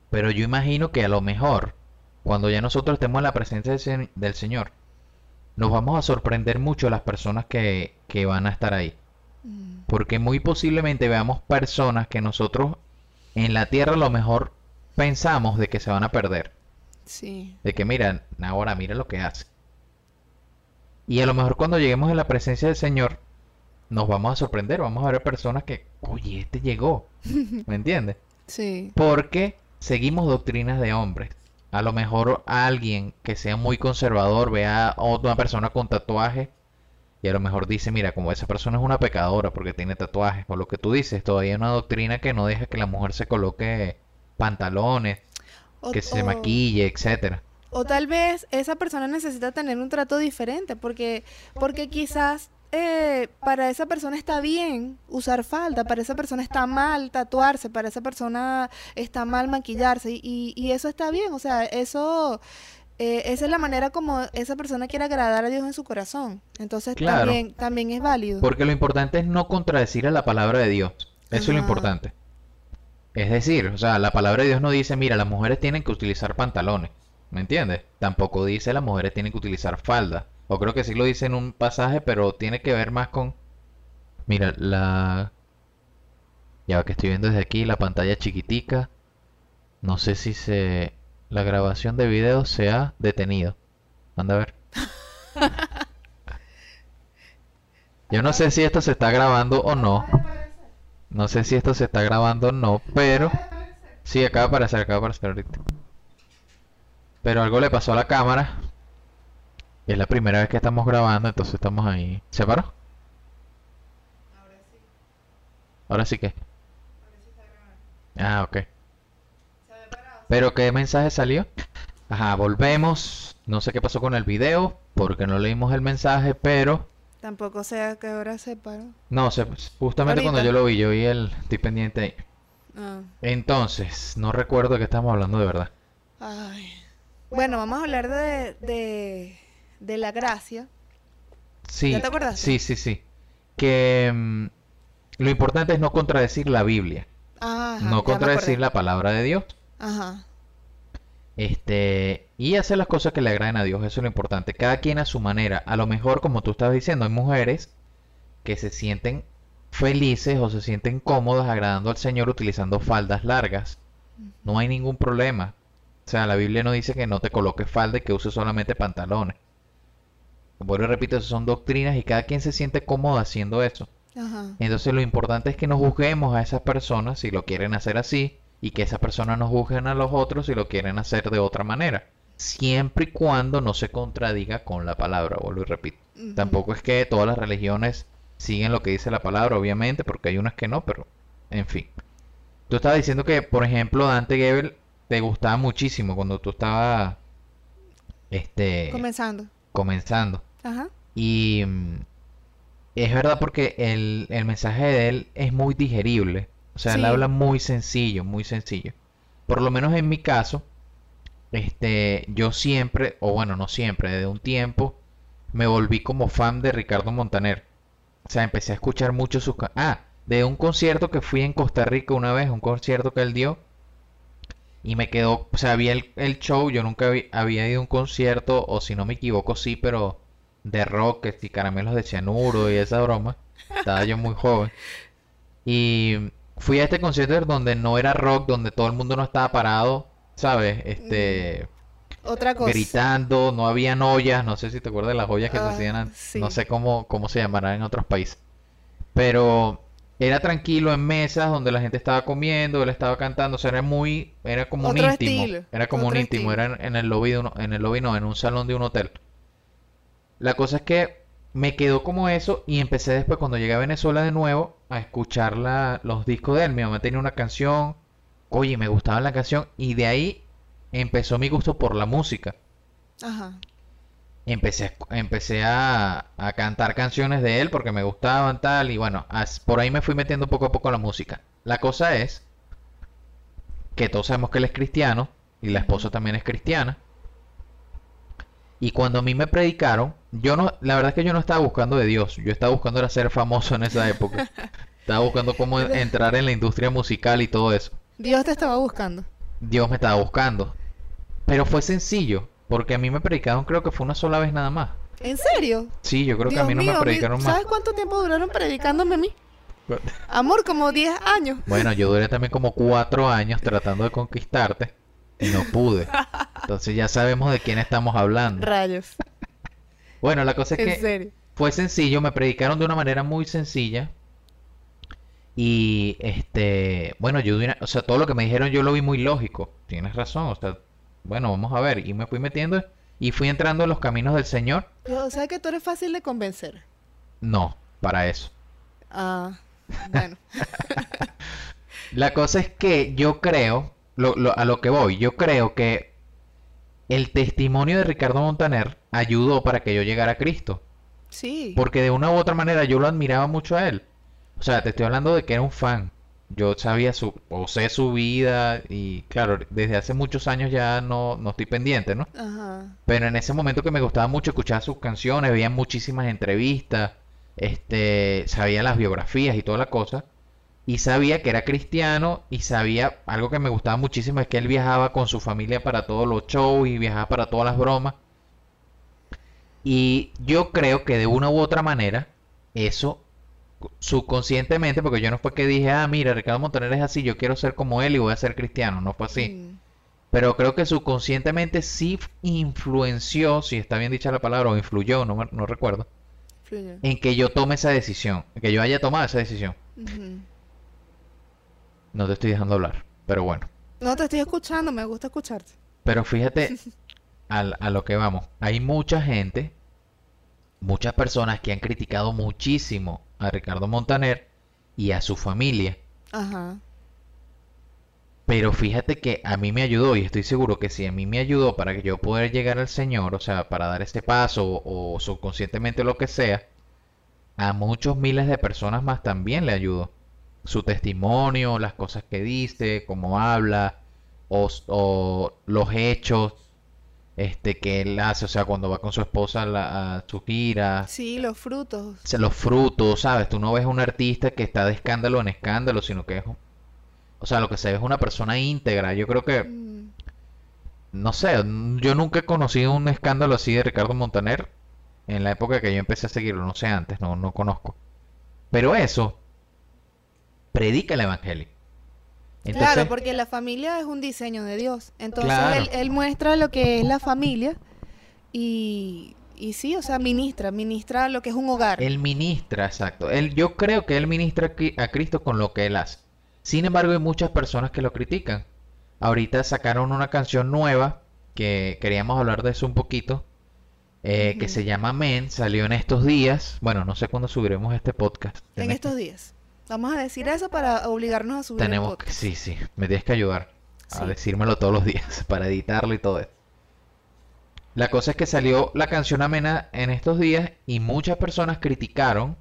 pero yo imagino que a lo mejor, cuando ya nosotros estemos en la presencia del, del Señor, nos vamos a sorprender mucho las personas que, que van a estar ahí, porque muy posiblemente veamos personas que nosotros en la tierra a lo mejor pensamos de que se van a perder, sí, de que mira, ahora mira lo que hace. Y a lo mejor cuando lleguemos a la presencia del Señor, nos vamos a sorprender. Vamos a ver personas que, oye, este llegó. ¿Me entiendes? Sí. Porque seguimos doctrinas de hombres. A lo mejor alguien que sea muy conservador ve a otra persona con tatuaje y a lo mejor dice, mira, como esa persona es una pecadora porque tiene tatuajes. O lo que tú dices, todavía hay una doctrina que no deja que la mujer se coloque pantalones, o, que se o... maquille, etcétera. O tal vez esa persona necesita tener un trato diferente, porque, porque quizás eh, para esa persona está bien usar falda, para esa persona está mal tatuarse, para esa persona está mal maquillarse, y, y eso está bien, o sea, eso eh, esa es la manera como esa persona quiere agradar a Dios en su corazón. Entonces claro, también, también es válido. Porque lo importante es no contradecir a la palabra de Dios, eso ajá, es lo importante. Es decir, o sea, la palabra de Dios no dice, mira, las mujeres tienen que utilizar pantalones. ¿Me entiendes? Tampoco dice las mujeres tienen que utilizar falda. O creo que sí lo dice en un pasaje, pero tiene que ver más con... Mira, la... Ya que estoy viendo desde aquí, la pantalla chiquitica. No sé si se... la grabación de video se ha detenido. Anda a ver. Yo no sé si esto se está grabando o no. No sé si esto se está grabando o no, pero... Sí, acaba de aparecer, acaba de aparecer ahorita. Pero algo le pasó a la cámara. Es la primera vez que estamos grabando, entonces estamos ahí. ¿Se paró? Ahora sí. ¿Ahora sí qué? Ahora sí está grabando. Ah, ok. Se había parado. ¿Pero qué mensaje salió? Ajá, volvemos. No sé qué pasó con el video, porque no leímos el mensaje, pero... Tampoco sé que ahora se paró. No, se, justamente ¿ahorita? Cuando yo lo vi, yo vi el... Estoy pendiente ahí. Ah. Entonces, no recuerdo que estábamos hablando de verdad. Ay... Bueno, vamos a hablar de, de, de la gracia. Sí, ¿ya te acuerdas? Sí, sí, sí. Que mmm, lo importante es no contradecir la Biblia. Ajá, no contradecir la palabra de Dios. Ajá. Este, y hacer las cosas que le agraden a Dios, eso es lo importante. Cada quien a su manera. A lo mejor, como tú estabas diciendo, hay mujeres que se sienten felices o se sienten cómodas agradando al Señor utilizando faldas largas. No hay ningún problema. O sea, la Biblia no dice que no te coloques falda y que uses solamente pantalones. Bueno, repito, eso son doctrinas y cada quien se siente cómodo haciendo eso. Ajá. Entonces lo importante es que no juzguemos a esas personas si lo quieren hacer así y que esas personas no juzguen a los otros si lo quieren hacer de otra manera. Siempre y cuando no se contradiga con la palabra, vuelvo y repito. Uh-huh. Tampoco es que todas las religiones siguen lo que dice la palabra, obviamente, porque hay unas que no, pero en fin. Tú estabas diciendo que, por ejemplo, Dante Gebel te gustaba muchísimo cuando tú estabas este, comenzando. comenzando. Ajá. Y es verdad, porque el, el mensaje de él es muy digerible. O sea, sí. Él habla muy sencillo, muy sencillo. Por lo menos en mi caso, este, yo siempre, o bueno, no siempre, desde un tiempo, me volví como fan de Ricardo Montaner. O sea, empecé a escuchar mucho sus canciones. Ah, de un concierto que fui en Costa Rica una vez, un concierto que él dio. Y me quedó, o sea, vi el, el show, yo nunca vi, había ido a un concierto, o si no me equivoco, sí, pero de Rockets y Caramelos de Cianuro y esa broma. Estaba yo muy joven. Y fui a este concierto donde no era rock, donde todo el mundo no estaba parado, ¿sabes? Este... Otra cosa. Gritando, no había ollas, no sé si te acuerdas de las ollas que uh, se hacían antes, sí. No sé cómo, cómo se llamarán en otros países. Pero era tranquilo, en mesas donde la gente estaba comiendo, él estaba cantando, o sea, era muy, era como Otro un íntimo. Estilo. Era como Otro un íntimo, estilo. Era en, en el lobby de uno, en el lobby no, en un salón de un hotel. La cosa es que me quedó como eso y empecé después, cuando llegué a Venezuela de nuevo, a escuchar la, los discos de él. Mi mamá tenía una canción, oye, me gustaba la canción, y de ahí empezó mi gusto por la música. Ajá. Empecé, empecé a, a cantar canciones de él porque me gustaban tal, y bueno, as, por ahí me fui metiendo poco a poco a la música. La cosa es que todos sabemos que él es cristiano, y la esposa también es cristiana. Y cuando a mí me predicaron, yo no, la verdad es que yo no estaba buscando de Dios, yo estaba buscando era ser famoso en esa época. Estaba buscando cómo entrar en la industria musical y todo eso. Dios te estaba buscando. Dios me estaba buscando. Pero fue sencillo, porque a mí me predicaron, creo que fue una sola vez nada más. ¿En serio? Sí, yo creo Dios que a mí no mío, me predicaron mi... más. ¿Sabes cuánto tiempo duraron predicándome a mí? Amor, como diez años. Bueno, yo duré también como cuatro años tratando de conquistarte. Y no pude. Entonces ya sabemos de quién estamos hablando. Rayos. Bueno, la cosa es que... ¿En serio? Fue sencillo, me predicaron de una manera muy sencilla. Y, este... Bueno, yo... O sea, todo lo que me dijeron yo lo vi muy lógico. Tienes razón, o sea... Bueno, vamos a ver. Y me fui metiendo y fui entrando en los caminos del Señor. O sea, que tú eres fácil de convencer. No, para eso. Ah, uh, bueno. La cosa es que yo creo... Lo, lo, a lo que voy, yo creo que el testimonio de Ricardo Montaner ayudó para que yo llegara a Cristo. Sí. Porque de una u otra manera yo lo admiraba mucho a él. O sea, te estoy hablando de que era un fan. Yo sabía su, o sé su vida, y claro, desde hace muchos años ya no, no estoy pendiente, ¿no? Ajá. Pero en ese momento que me gustaba mucho escuchar sus canciones, veía muchísimas entrevistas, este, sabía las biografías y toda la cosa. Y sabía que era cristiano, y sabía, algo que me gustaba muchísimo es que él viajaba con su familia para todos los shows y viajaba para todas las bromas. Y yo creo que de una u otra manera, eso subconscientemente, porque yo no fue que dije, ah, mira, Ricardo Montaner es así, yo quiero ser como él y voy a ser cristiano, no fue así. Mm. Pero creo que subconscientemente sí influenció, si está bien dicha la palabra, o influyó, no, no recuerdo, Influye. en que yo tome esa decisión, que yo haya tomado esa decisión. Mm-hmm. No te estoy dejando hablar, pero bueno. No, te estoy escuchando, me gusta escucharte. Pero fíjate a, a lo que vamos. Hay mucha gente, muchas personas que han criticado muchísimo a Ricardo Montaner y a su familia. Ajá. Pero fíjate que a mí me ayudó, y estoy seguro que si a mí me ayudó para que yo pueda llegar al Señor, o sea, para dar este paso, o, o subconscientemente lo que sea, a muchos miles de personas más también le ayudó. Su testimonio, las cosas que dice, cómo habla, o, o los hechos este, que él hace, o sea, cuando va con su esposa la, a su gira. Sí, los frutos. Los frutos, ¿sabes? Tú no ves a un artista que está de escándalo en escándalo, sino que es... O sea, lo que se ve es una persona íntegra. Yo creo que... Mm. No sé, yo nunca he conocido un escándalo así de Ricardo Montaner en la época que yo empecé a seguirlo, no sé, antes, no, no conozco. Pero eso... predica el evangelio. Entonces, claro, porque la familia es un diseño de Dios. Entonces claro. él, él muestra lo que es la familia y, y sí, o sea, ministra, ministra lo que es un hogar. Él ministra, exacto. Él, yo creo que él ministra a Cristo con lo que él hace. Sin embargo, hay muchas personas que lo critican. Ahorita sacaron una canción nueva que queríamos hablar de eso un poquito, eh, uh-huh. que se llama Men, salió en estos días. Bueno, no sé cuándo subiremos este podcast. En, en estos este... días. Vamos a decir eso para obligarnos a subir Tenemos... el podcast. Sí, sí, me tienes que ayudar sí. a decírmelo todos los días para editarlo y todo eso. La cosa es que salió la canción Amena en estos días y muchas personas criticaron.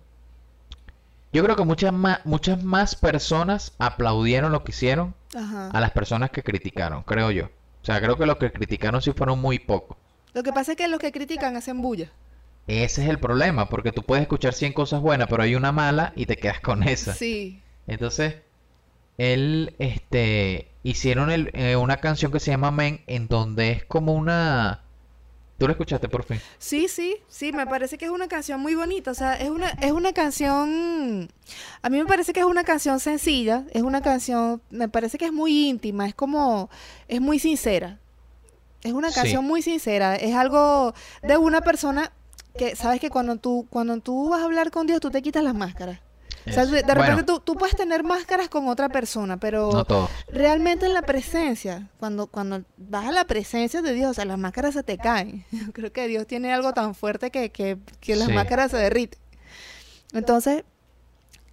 Yo creo que muchas más, muchas más personas aplaudieron lo que hicieron Ajá. a las personas que criticaron, creo yo. O sea, creo que los que criticaron sí fueron muy pocos. Lo que pasa es que los que critican hacen bulla. Ese es el problema, porque tú puedes escuchar cien cosas buenas, pero hay una mala y te quedas con esa. Sí. Entonces, él, este, hicieron el, eh, una canción que se llama Men, en donde es como una... ¿Tú la escuchaste por fin? Sí, sí, sí, me parece que es una canción muy bonita, o sea, es una es una canción, a mí me parece que es una canción sencilla, es una canción, me parece que es muy íntima, es como, es muy sincera, es una canción sí. muy sincera, es algo de una persona que, sabes que cuando tú, cuando tú vas a hablar con Dios, tú te quitas las máscaras. O sea, de repente bueno, tú, tú puedes tener máscaras con otra persona, pero no realmente en la presencia, cuando, cuando vas a la presencia de Dios, o sea, las máscaras se te caen. Yo creo que Dios tiene algo tan fuerte que, que, que las sí. máscaras se derriten. Entonces,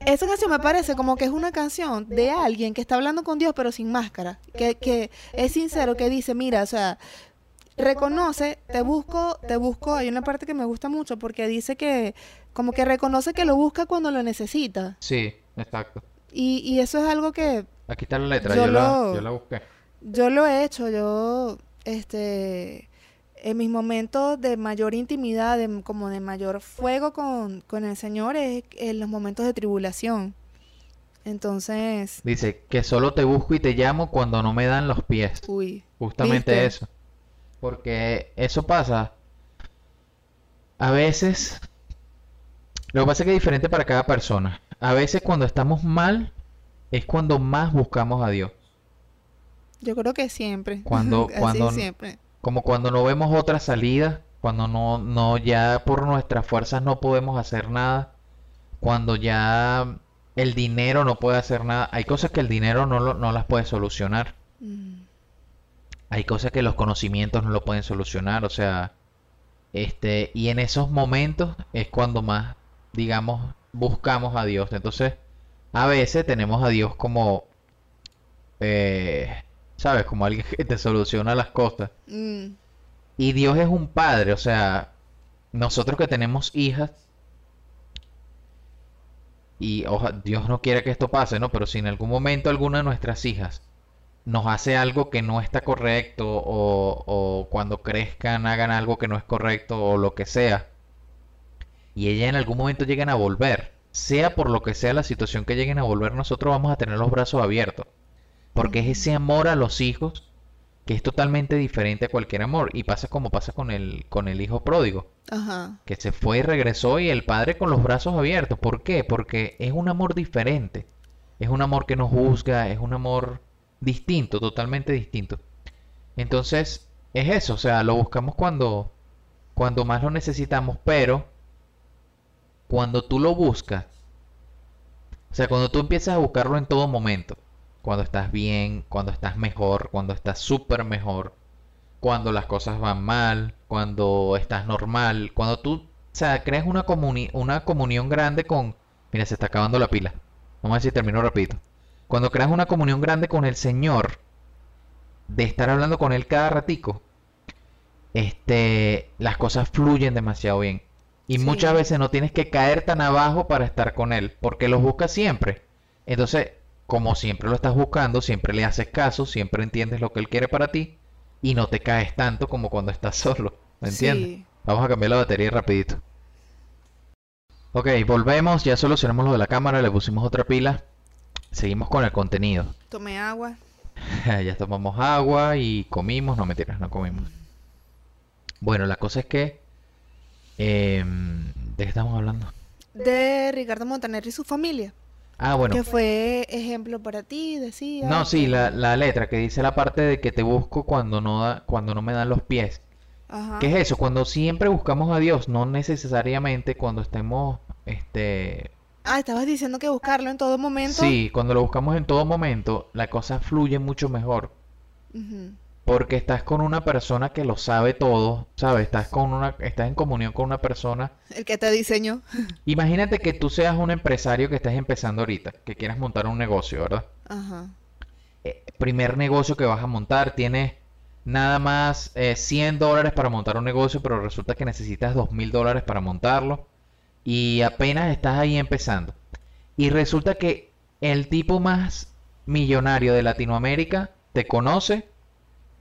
esa canción me parece como que es una canción de alguien que está hablando con Dios, pero sin máscara, que, que es sincero, que dice, mira, o sea, reconoce, te busco, te busco. Hay una parte que me gusta mucho porque dice que como que reconoce que lo busca cuando lo necesita. Sí, exacto. Y, y eso es algo que... Aquí está la letra, yo, yo, lo, la, yo la busqué. Yo lo he hecho, yo, este, en mis momentos de mayor intimidad, de, como de mayor fuego con, con el Señor, es en los momentos de tribulación. Entonces... Dice, que solo te busco y te llamo cuando no me dan los pies. Uy. Justamente ¿viste? Eso. Porque eso pasa. A veces... Lo que pasa es que es diferente para cada persona. A veces cuando estamos mal es cuando más buscamos a Dios. Yo creo que siempre. Cuando, cuando siempre. Como cuando no vemos otra salida, cuando no, no ya por nuestras fuerzas no podemos hacer nada, cuando ya el dinero no puede hacer nada. Hay cosas que el dinero no, lo, no las puede solucionar. Mm. Hay cosas que los conocimientos no lo pueden solucionar. O sea, este, y en esos momentos es cuando más... digamos, buscamos a Dios. Entonces, a veces tenemos a Dios como, eh, ¿sabes? Como alguien que te soluciona las cosas. Mm. Y Dios es un padre, o sea, nosotros que tenemos hijas, y oja, Dios no quiere que esto pase, ¿no? Pero si en algún momento alguna de nuestras hijas nos hace algo que no está correcto, o, o cuando crezcan hagan algo que no es correcto, o lo que sea, y ellas en algún momento llegan a volver, sea por lo que sea la situación que lleguen a volver, nosotros vamos a tener los brazos abiertos. Porque es ese amor a los hijos que es totalmente diferente a cualquier amor. Y pasa como pasa con el, con el hijo pródigo. Ajá. Que se fue y regresó y el padre con los brazos abiertos. ¿Por qué? Porque es un amor diferente. Es un amor que no juzga, es un amor distinto, totalmente distinto. Entonces, es eso. O sea, lo buscamos cuando, cuando más lo necesitamos, pero... Cuando tú lo buscas, o sea, cuando tú empiezas a buscarlo en todo momento, cuando estás bien, cuando estás mejor, cuando estás súper mejor, cuando las cosas van mal, cuando estás normal, cuando tú, o sea, creas una, comuni- una comunión grande con... Mira, se está acabando la pila. Vamos a ver si termino rapidito. Cuando creas una comunión grande con el Señor, de estar hablando con Él cada ratico, este, las cosas fluyen demasiado bien. Y sí. muchas veces no tienes que caer tan abajo para estar con él, porque los buscas siempre. Entonces, como siempre lo estás buscando, siempre le haces caso, siempre entiendes lo que él quiere para ti y no te caes tanto como cuando estás solo. ¿Me entiendes? Sí. Vamos a cambiar la batería rapidito. Ok, volvemos, ya solucionamos lo de la cámara, le pusimos otra pila. Seguimos con el contenido. Tomé agua. Ya tomamos agua y comimos. No, mentiras, no comimos. Bueno, la cosa es que... Eh, ¿de qué estamos hablando? De Ricardo Montaner y su familia. Ah, bueno. Que fue ejemplo para ti, decía. No, sí, la, la letra que dice la parte de que te busco cuando no da, cuando no me dan los pies. Ajá. ¿Qué es eso? Cuando siempre buscamos a Dios, no necesariamente cuando estemos, este... Ah, estabas diciendo que buscarlo en todo momento. Sí, cuando lo buscamos en todo momento, la cosa fluye mucho mejor. Uh-huh. porque estás con una persona que lo sabe todo, ¿sabes? Estás con una, estás en comunión con una persona. El que te diseñó. Imagínate que tú seas un empresario que estás empezando ahorita, que quieras montar un negocio, ¿verdad? Ajá. Eh, primer negocio que vas a montar, tienes nada más eh, cien dólares para montar un negocio, pero resulta que necesitas dos mil dólares para montarlo y apenas estás ahí empezando. Y resulta que el tipo más millonario de Latinoamérica te conoce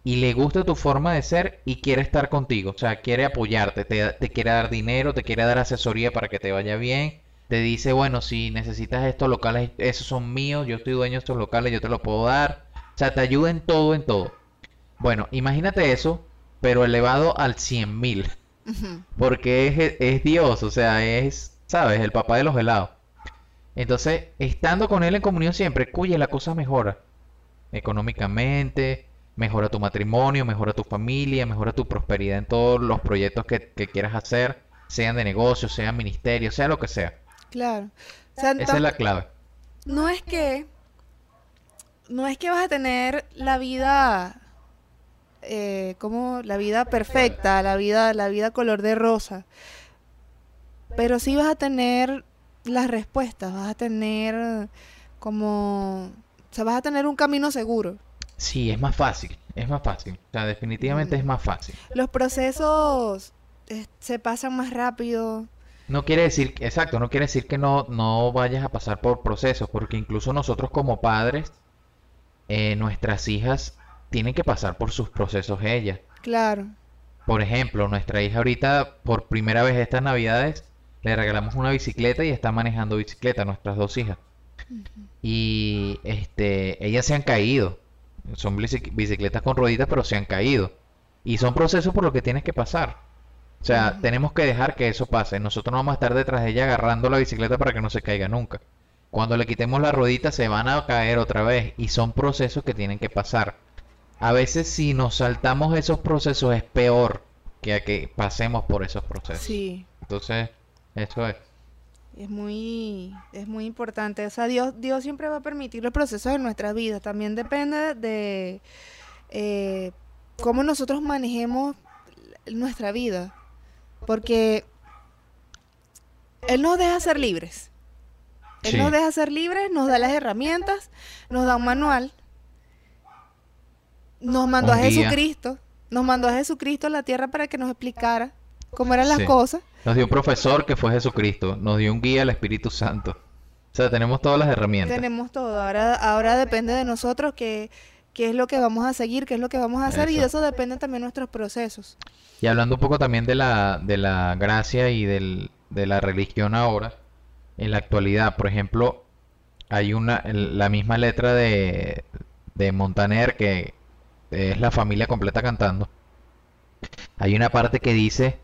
y le gusta tu forma de ser y quiere estar contigo. O sea, quiere apoyarte, te, te quiere dar dinero, te quiere dar asesoría para que te vaya bien. Te dice, bueno, si necesitas estos locales, esos son míos, yo estoy dueño de estos locales, yo te los puedo dar. O sea, te ayuda en todo, en todo. Bueno, imagínate eso, pero elevado al cien mil. Uh-huh. Porque es, es Dios, o sea, es, ¿sabes? El papá de los helados. Entonces, estando con él en comunión siempre, cuya la cosa mejora. Económicamente, mejora tu matrimonio, mejora tu familia, mejora tu prosperidad en todos los proyectos que, que quieras hacer, sean de negocio, sean ministerio, sea lo que sea. Claro. O sea, entonces, esa es la clave. No es que, no es que vas a tener la vida, eh, como la vida perfecta, la vida, la vida color de rosa, pero sí vas a tener las respuestas, vas a tener como, o sea, vas a tener un camino seguro. Sí, es más fácil, es más fácil, o sea, definitivamente es más fácil. Los procesos eh, se pasan más rápido. No quiere decir, exacto, no quiere decir que no, no vayas a pasar por procesos, porque incluso nosotros como padres, eh, nuestras hijas tienen que pasar por sus procesos ellas. Claro. Por ejemplo, nuestra hija ahorita, por primera vez estas navidades, le regalamos una bicicleta y está manejando bicicleta, nuestras dos hijas. Uh-huh. Y este, ellas se han caído. Son bicicletas con rueditas, pero se han caído. Y son procesos por los que tienes que pasar. O sea, uh-huh, tenemos que dejar que eso pase. Nosotros no vamos a estar detrás de ella agarrando la bicicleta para que no se caiga nunca. Cuando le quitemos la ruedita se van a caer otra vez. Y son procesos que tienen que pasar. A veces si nos saltamos esos procesos es peor que a que pasemos por esos procesos. Sí. Entonces... eso es. Es muy, es muy importante. O sea, Dios, Dios siempre va a permitir los procesos en nuestras vidas. También depende de eh, cómo nosotros manejemos nuestra vida. Porque Él nos deja ser libres. Él sí. nos deja ser libres, nos da las herramientas, nos da un manual. Nos mandó un a Jesucristo. Nos mandó a Jesucristo a la tierra para que nos explicara cómo eran las sí. cosas. Nos dio un profesor que fue Jesucristo, nos dio un guía al Espíritu Santo. O sea, tenemos todas las herramientas. Tenemos todo, ahora, ahora depende de nosotros qué, qué es lo que vamos a seguir, qué es lo que vamos a hacer, eso. Y de eso dependen también nuestros procesos. Y hablando un poco también de la, de la gracia y del, de la religión ahora, en la actualidad, por ejemplo, hay una la misma letra de, de Montaner, que es la familia completa cantando. Hay una parte que dice...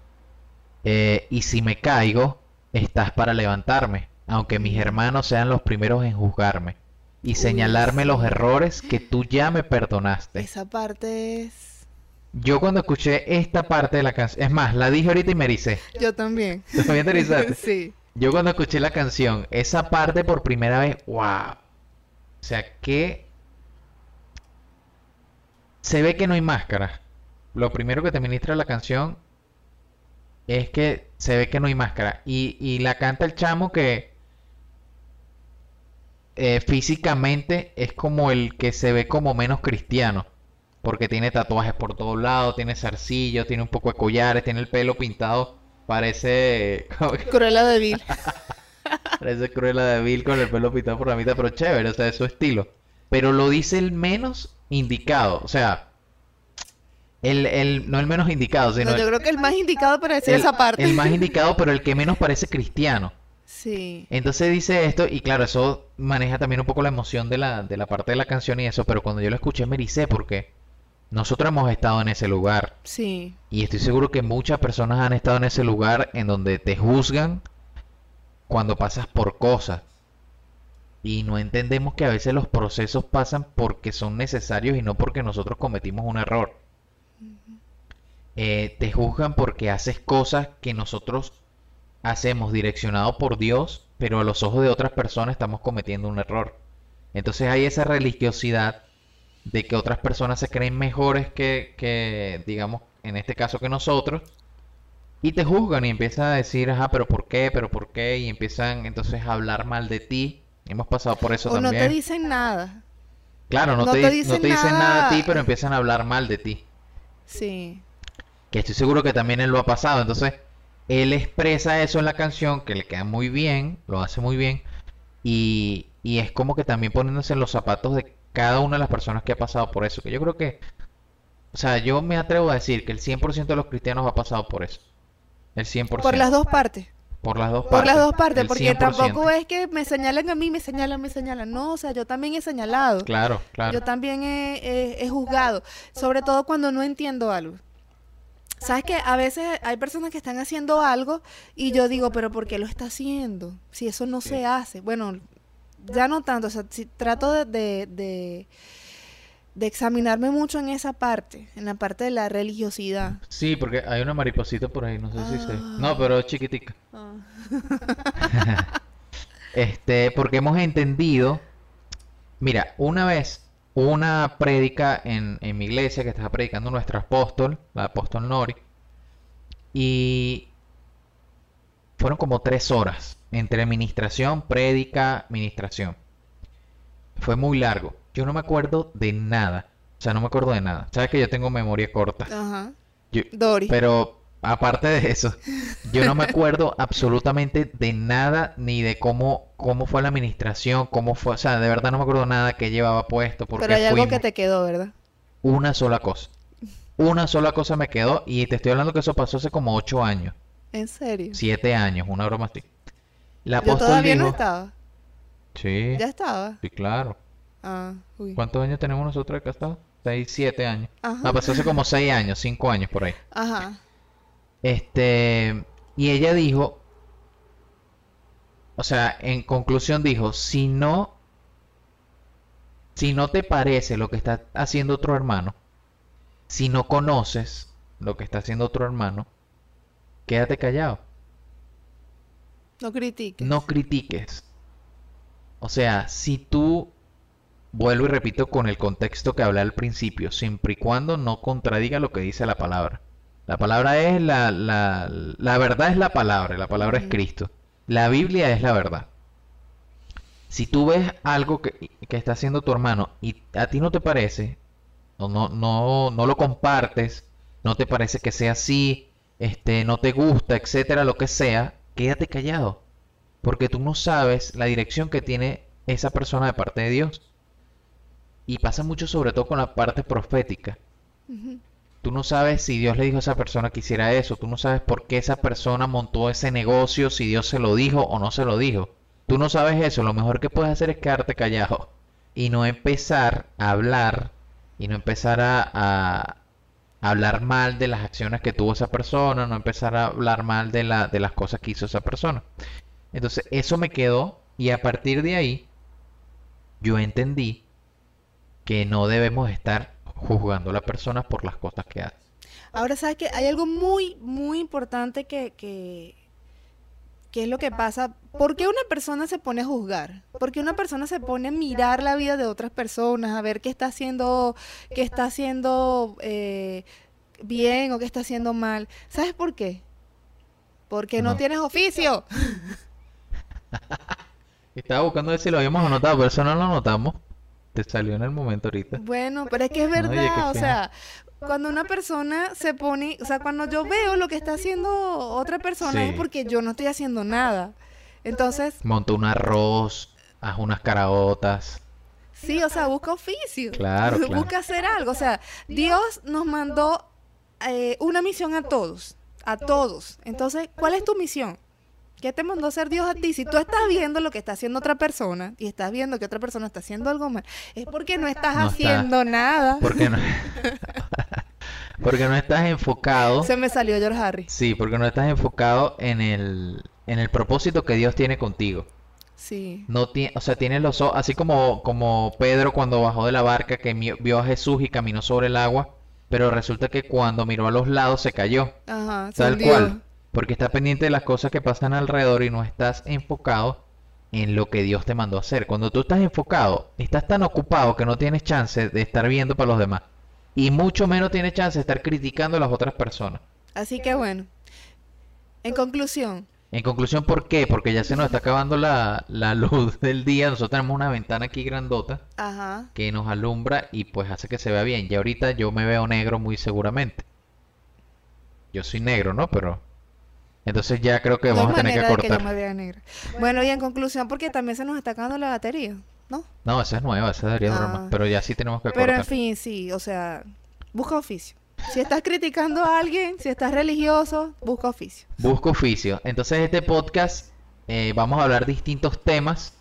Eh, y si me caigo, estás para levantarme, aunque mis hermanos sean los primeros en juzgarme y señalarme Uy, sí. los errores que tú ya me perdonaste. Esa parte es... Yo cuando escuché esta parte de la canción... Es más, la dije ahorita y me ericé. Yo también. ¿Tú también te erizaste? Sí. Yo cuando escuché la canción, esa parte por primera vez, wow. O sea, que... se ve que no hay máscara. Lo primero que te ministra la canción... es que se ve que no hay máscara. Y, y la canta el chamo que eh, físicamente es como el que se ve como menos cristiano. Porque tiene tatuajes por todos lados, tiene zarcillos, tiene un poco de collares, tiene el pelo pintado. Parece... Cruella de Vil. Parece Cruella de Vil con el pelo pintado por la mitad, pero chévere, o sea, es su estilo. Pero lo dice el menos indicado, o sea... El, el, no el menos indicado, sino... No, yo el, creo que el más indicado para decir el, esa parte. El más indicado, pero el que menos parece cristiano. Sí. Entonces dice esto, y claro, eso maneja también un poco la emoción de la, de la parte de la canción y eso, pero cuando yo lo escuché me ericé porque nosotros hemos estado en ese lugar. Sí. Y estoy seguro que muchas personas han estado en ese lugar en donde te juzgan cuando pasas por cosas. Y no entendemos que a veces los procesos pasan porque son necesarios y no porque nosotros cometimos un error. Eh, te juzgan porque haces cosas que nosotros hacemos direccionado por Dios, pero a los ojos de otras personas estamos cometiendo un error. Entonces hay esa religiosidad de que otras personas se creen mejores que, que, digamos, en este caso que nosotros, y te juzgan y empiezan a decir, ajá, pero ¿por qué? ¿Pero por qué? Y empiezan entonces a hablar mal de ti. Hemos pasado por eso o también. O no te dicen nada. Claro, no, no, te, te, dicen no te dicen nada a ti, pero empiezan a hablar mal de ti. Sí. Que estoy seguro que también él lo ha pasado. Entonces, él expresa eso en la canción, que le queda muy bien, lo hace muy bien, y, y es como que también poniéndose en los zapatos de cada una de las personas que ha pasado por eso. Que yo creo que, o sea, yo me atrevo a decir que el cien por ciento de los cristianos ha pasado por eso. El cien por ciento. Por las dos partes. Por las dos partes. Por las dos partes, porque tampoco es que me señalan a mí, me señalan, me señalan. No, o sea, yo también he señalado. Claro, claro. Yo también he, he, he juzgado, sobre todo cuando no entiendo algo. ¿Sabes qué? A veces hay personas que están haciendo algo y yo digo, pero ¿por qué lo está haciendo? Si eso no se hace. Bueno, ya no tanto, o sea, si trato de, de, de, de examinarme mucho en esa parte, en la parte de la religiosidad. Sí, porque hay una mariposita por ahí, no sé ah. si se... No, pero chiquitica. Ah. este, porque hemos entendido... Mira, una vez... una prédica en, en mi iglesia que estaba predicando nuestro apóstol, la apóstol Nori, y fueron como tres horas entre administración, prédica, administración. Fue muy largo. Yo no me acuerdo de nada. O sea, no me acuerdo de nada. Sabes que yo tengo memoria corta. Ajá. Yo, Dori. Pero aparte de eso, yo no me acuerdo absolutamente de nada, ni de cómo, cómo fue la administración, cómo fue, o sea, de verdad no me acuerdo nada que llevaba puesto. Porque pero hay algo que te quedó, ¿verdad? Una sola cosa. Una sola cosa me quedó, y te estoy hablando que eso pasó hace como ocho años. ¿En serio? Siete años, una broma así. La Yo todavía dijo... no estaba. Sí. ¿Ya estaba? Sí, claro. Ah, uy. ¿Cuántos años tenemos nosotros de casados? Seis, siete años. Ajá. No, pasó hace como seis años, cinco años por ahí. Ajá. Este, y ella dijo, o sea, en conclusión dijo, si no, si no te parece lo que está haciendo otro hermano, si no conoces lo que está haciendo otro hermano, quédate callado. No critiques. No critiques. O sea, si tú, vuelvo y repito con el contexto que hablé al principio, siempre y cuando no contradiga lo que dice la palabra. La palabra es la, la, la verdad es la palabra, la palabra es Cristo. La Biblia es la verdad. Si tú ves algo que, que está haciendo tu hermano y a ti no te parece, o no, no, no lo compartes, no te parece que sea así, este, no te gusta, etcétera, lo que sea, quédate callado. Porque tú no sabes la dirección que tiene esa persona de parte de Dios. Y pasa mucho sobre todo con la parte profética. Uh-huh. Tú no sabes si Dios le dijo a esa persona que hiciera eso. Tú no sabes por qué esa persona montó ese negocio, si Dios se lo dijo o no se lo dijo. Tú no sabes eso. Lo mejor que puedes hacer es quedarte callado. Y no empezar a hablar. Y no empezar a, a hablar mal de las acciones que tuvo esa persona. No empezar a hablar mal de, la, de las cosas que hizo esa persona. Entonces, eso me quedó. Y a partir de ahí, yo entendí que no debemos estar juzgando a las personas por las cosas que hacen. Ahora, ¿sabes qué? Hay algo muy, muy importante que, que, que es lo que pasa. ¿Por qué una persona se pone a juzgar? ¿Por qué una persona se pone a mirar la vida de otras personas, a ver qué está haciendo, qué está haciendo eh, bien o qué está haciendo mal? ¿Sabes por qué? Porque no, no tienes oficio. Estaba buscando ver si lo habíamos anotado, pero eso no lo anotamos. Te salió en el momento ahorita. Bueno, pero es que es verdad, Oye, o sea, cuando una persona se pone, o sea, cuando yo veo lo que está haciendo otra persona, sí, es porque yo no estoy haciendo nada. Entonces... monta un arroz, haz unas caraotas. Sí, o sea, busca oficio. Claro, claro. Busca hacer algo, o sea, Dios nos mandó eh, una misión a todos, a todos. Entonces, ¿cuál es tu misión? ¿Qué te mandó a hacer Dios a ti? Si tú estás viendo lo que está haciendo otra persona y estás viendo que otra persona está haciendo algo mal, es porque no estás no haciendo está... nada. Porque no... porque no estás enfocado. Se me salió George Harry. Sí, porque no estás enfocado en el, en el propósito que Dios tiene contigo. Sí. No tiene, o sea, tienes los ojos, así como, como Pedro cuando bajó de la barca que vio a Jesús y caminó sobre el agua, pero resulta que cuando miró a los lados se cayó. Ajá, tal cual. Porque estás pendiente de las cosas que pasan alrededor y no estás enfocado en lo que Dios te mandó a hacer. Cuando tú estás enfocado, estás tan ocupado que no tienes chance de estar viendo para los demás. Y mucho menos tienes chance de estar criticando a las otras personas. Así que bueno, en conclusión. En conclusión, ¿por qué? Porque ya se nos está acabando la, la luz del día. Nosotros tenemos una ventana aquí grandota. Ajá. Que nos alumbra y pues hace que se vea bien. Ya ahorita yo me veo negro muy seguramente. Yo soy negro, ¿no? Pero... entonces ya creo que no vamos a tener que cortar. Que yo me vea negro. Bueno, y en conclusión, porque también se nos está acabando la batería, ¿no? No, esa es nueva, esa debería durar más. Pero ya sí tenemos que cortar. Pero en fin, sí, o sea, busca oficio. Si estás criticando a alguien, si estás religioso, busca oficio. Busca oficio. Entonces, este podcast eh, vamos a hablar distintos temas.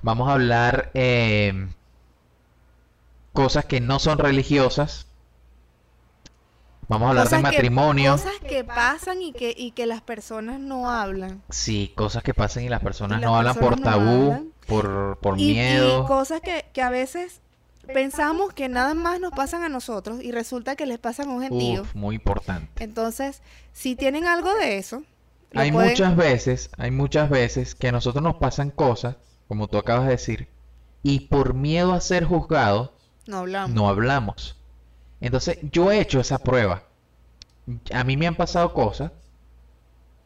Vamos a hablar eh, cosas que no son religiosas. Vamos a hablar cosas de matrimonio. Que, cosas que pasan y que, y que las personas no hablan. Sí, cosas que pasan y las personas y las no personas hablan por tabú, no hablan. por, por y, miedo. Y cosas que, que a veces pensamos que nada más nos pasan a nosotros y resulta que les pasan a un gentío. Uf, muy importante. Entonces, si tienen algo de eso... Hay pueden... muchas veces, hay muchas veces que a nosotros nos pasan cosas, como tú acabas de decir, y por miedo a ser juzgado, no hablamos. No hablamos. Entonces, yo he hecho esa prueba. A mí me han pasado cosas.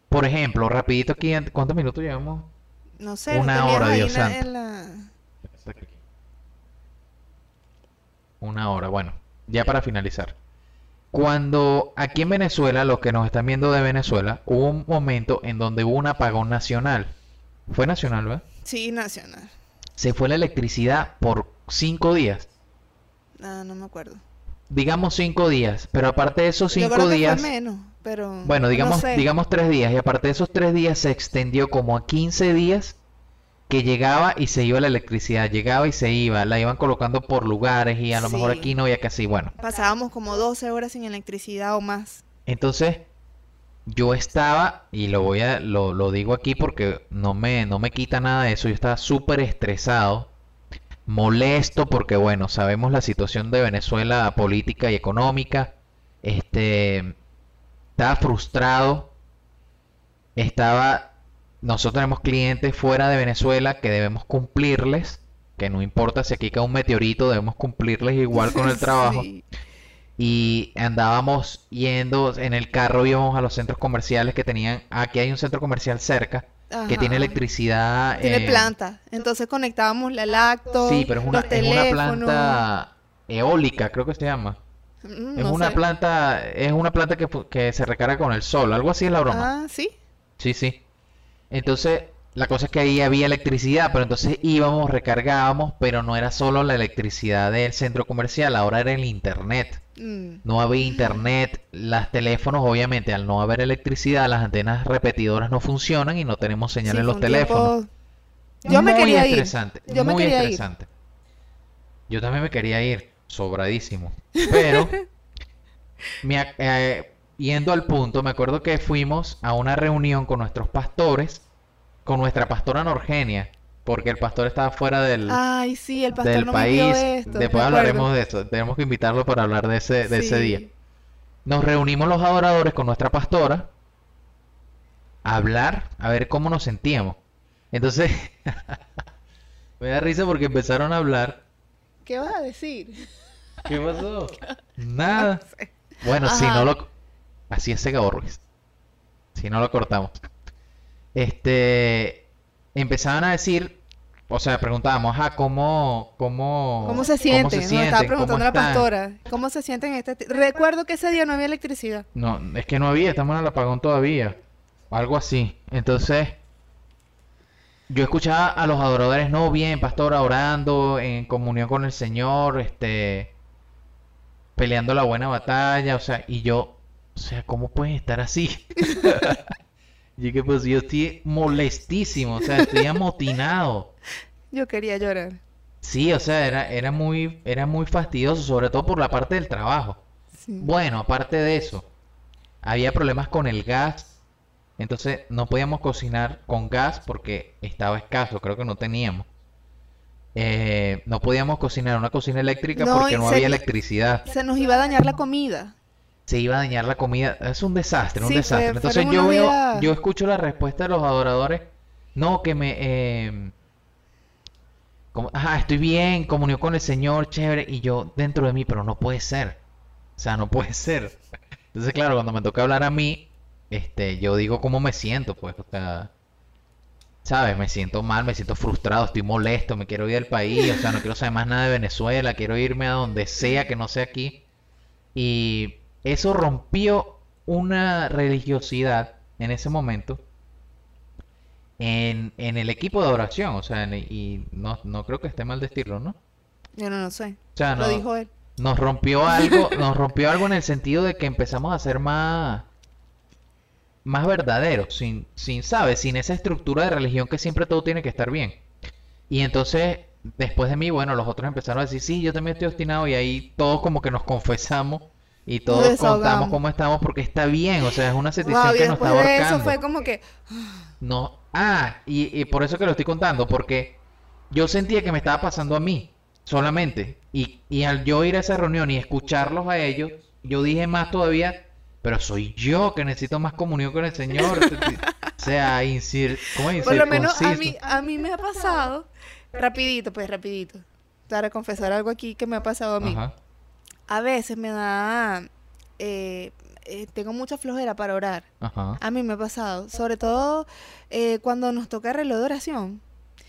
Por ejemplo, rapidito aquí... ¿Cuántos minutos llevamos? No sé. Una hora, Dios santo. La... Una hora, bueno. Ya para finalizar. Cuando aquí en Venezuela, los que nos están viendo de Venezuela, hubo un momento en donde hubo un apagón nacional. ¿Fue nacional, verdad? Sí, nacional. Se fue la electricidad por cinco días. Ah, no me acuerdo. Digamos cinco días, pero aparte de esos cinco Yo creo que días... Fue menos, pero... Bueno, digamos, no sé. digamos tres días, y aparte de esos tres días se extendió como a quince días que llegaba y se iba la electricidad, llegaba y se iba, la iban colocando por lugares y a lo sí. mejor aquí no, y acá sí, bueno. Pasábamos como doce horas sin electricidad o más. Entonces, yo estaba, y lo voy a lo, lo digo aquí porque no me, no me quita nada de eso, yo estaba súper estresado. Molesto porque, bueno, sabemos la situación de Venezuela política y económica. Este, estaba frustrado. Estaba... Nosotros tenemos clientes fuera de Venezuela que debemos cumplirles. Que no importa si aquí cae un meteorito, debemos cumplirles igual con el trabajo. Sí. Y andábamos yendo en el carro, íbamos a los centros comerciales que tenían... Aquí hay un centro comercial cerca. Ajá. Que tiene electricidad. Tiene eh... planta. Entonces conectábamos la lacto. Sí, pero es una, es una planta eólica, creo que se llama. Mm, es no una sé. planta, es una planta que, que se recarga con el sol. Algo así es la broma. Ah, sí. Sí, sí. Entonces, la cosa es que ahí había electricidad, pero entonces íbamos, recargábamos, pero no era solo la electricidad del centro comercial, ahora era el internet. Mm. No había internet, los teléfonos, obviamente, al no haber electricidad, las antenas repetidoras no funcionan y no tenemos señal sí, en los teléfonos. Tipo... Yo muy me quería estresante, ir. Yo muy me quería estresante. Ir. Yo también me quería ir, sobradísimo. Pero, me, eh, yendo al punto, me acuerdo que fuimos a una reunión con nuestros pastores, con nuestra pastora Norgenia, porque el pastor estaba fuera del, Ay, sí, el pastor del no país. De esto, Después hablaremos de eso. Tenemos que invitarlo para hablar de ese, de sí. ese día. Nos reunimos los adoradores con nuestra pastora a hablar, a ver cómo nos sentíamos. Entonces, me da risa porque empezaron a hablar. ¿Qué vas a decir? ¿Qué pasó? Nada. No sé. Bueno, Ajá. si no lo... Así es Gabo Ruiz. Si no lo cortamos. Este, empezaban a decir, o sea, preguntábamos, ah, ¿cómo, cómo, ¿cómo se sienten? ¿Cómo se sienten? Nos estaba preguntando la pastora, ¿cómo se sienten? Este Recuerdo que ese día no había electricidad. No, es que no había, estamos en el apagón todavía, algo así. Entonces, yo escuchaba a los adoradores, no, bien, pastora, orando, en comunión con el Señor, este, peleando la buena batalla, o sea, y yo, o sea, ¿cómo pueden estar así? Y que pues yo estoy molestísimo, o sea, estoy amotinado. Yo quería llorar. Sí, o sea, era, era, muy, era muy fastidioso, sobre todo por la parte del trabajo. Sí. Bueno, aparte de eso, había problemas con el gas, entonces no podíamos cocinar con gas porque estaba escaso, creo que no teníamos. Eh, no podíamos cocinar una cocina eléctrica no, porque no había electricidad. Se nos iba a dañar la comida. Se iba a dañar la comida. Es un desastre, sí, un desastre. Fue, Entonces yo veo, vida... yo escucho la respuesta de los adoradores No, que me... eh, como, ajá, estoy bien, comunión con el Señor, chévere. Y yo dentro de mí, pero no puede ser. O sea, no puede ser. Entonces, claro, cuando me toca hablar a mí, este, yo digo cómo me siento, pues. O sea, ¿sabes? Me siento mal, me siento frustrado, estoy molesto, me quiero ir del país. O sea, no quiero saber más nada de Venezuela, quiero irme a donde sea que no sea aquí. Y eso rompió una religiosidad en ese momento en, en el equipo de oración. O sea, en- y no, no creo que esté mal decirlo, ¿no? Yo no, no sé. O sea, Lo no, dijo él. nos rompió algo, nos rompió algo en el sentido de que empezamos a ser más, más verdaderos, sin, sin, ¿sabes? Sin esa estructura de religión que siempre todo tiene que estar bien. Y entonces, después de mí, bueno, los otros empezaron a decir, sí, yo también estoy obstinado, y ahí todos como que nos confesamos y Nos todos contamos desahogamos. cómo estamos, porque está bien, o sea, es una Wow, situación y que nos está después de eso fue ahorcando. como que... No, ah, y, y por eso que lo estoy contando, porque yo sentía que me estaba pasando a mí solamente. Y, y al yo ir a esa reunión y escucharlos a ellos, yo dije más todavía, pero soy yo que necesito más comunión con el Señor. O sea, incir, ¿cómo es? Por lo menos a mí, Incircunciso. a mí me ha pasado, rapidito, pues rapidito, para confesar algo aquí que me ha pasado a mí. Ajá. A veces me da, eh, eh, tengo mucha flojera para orar. Ajá. A mí me ha pasado, sobre todo eh, cuando nos toca reloj de oración.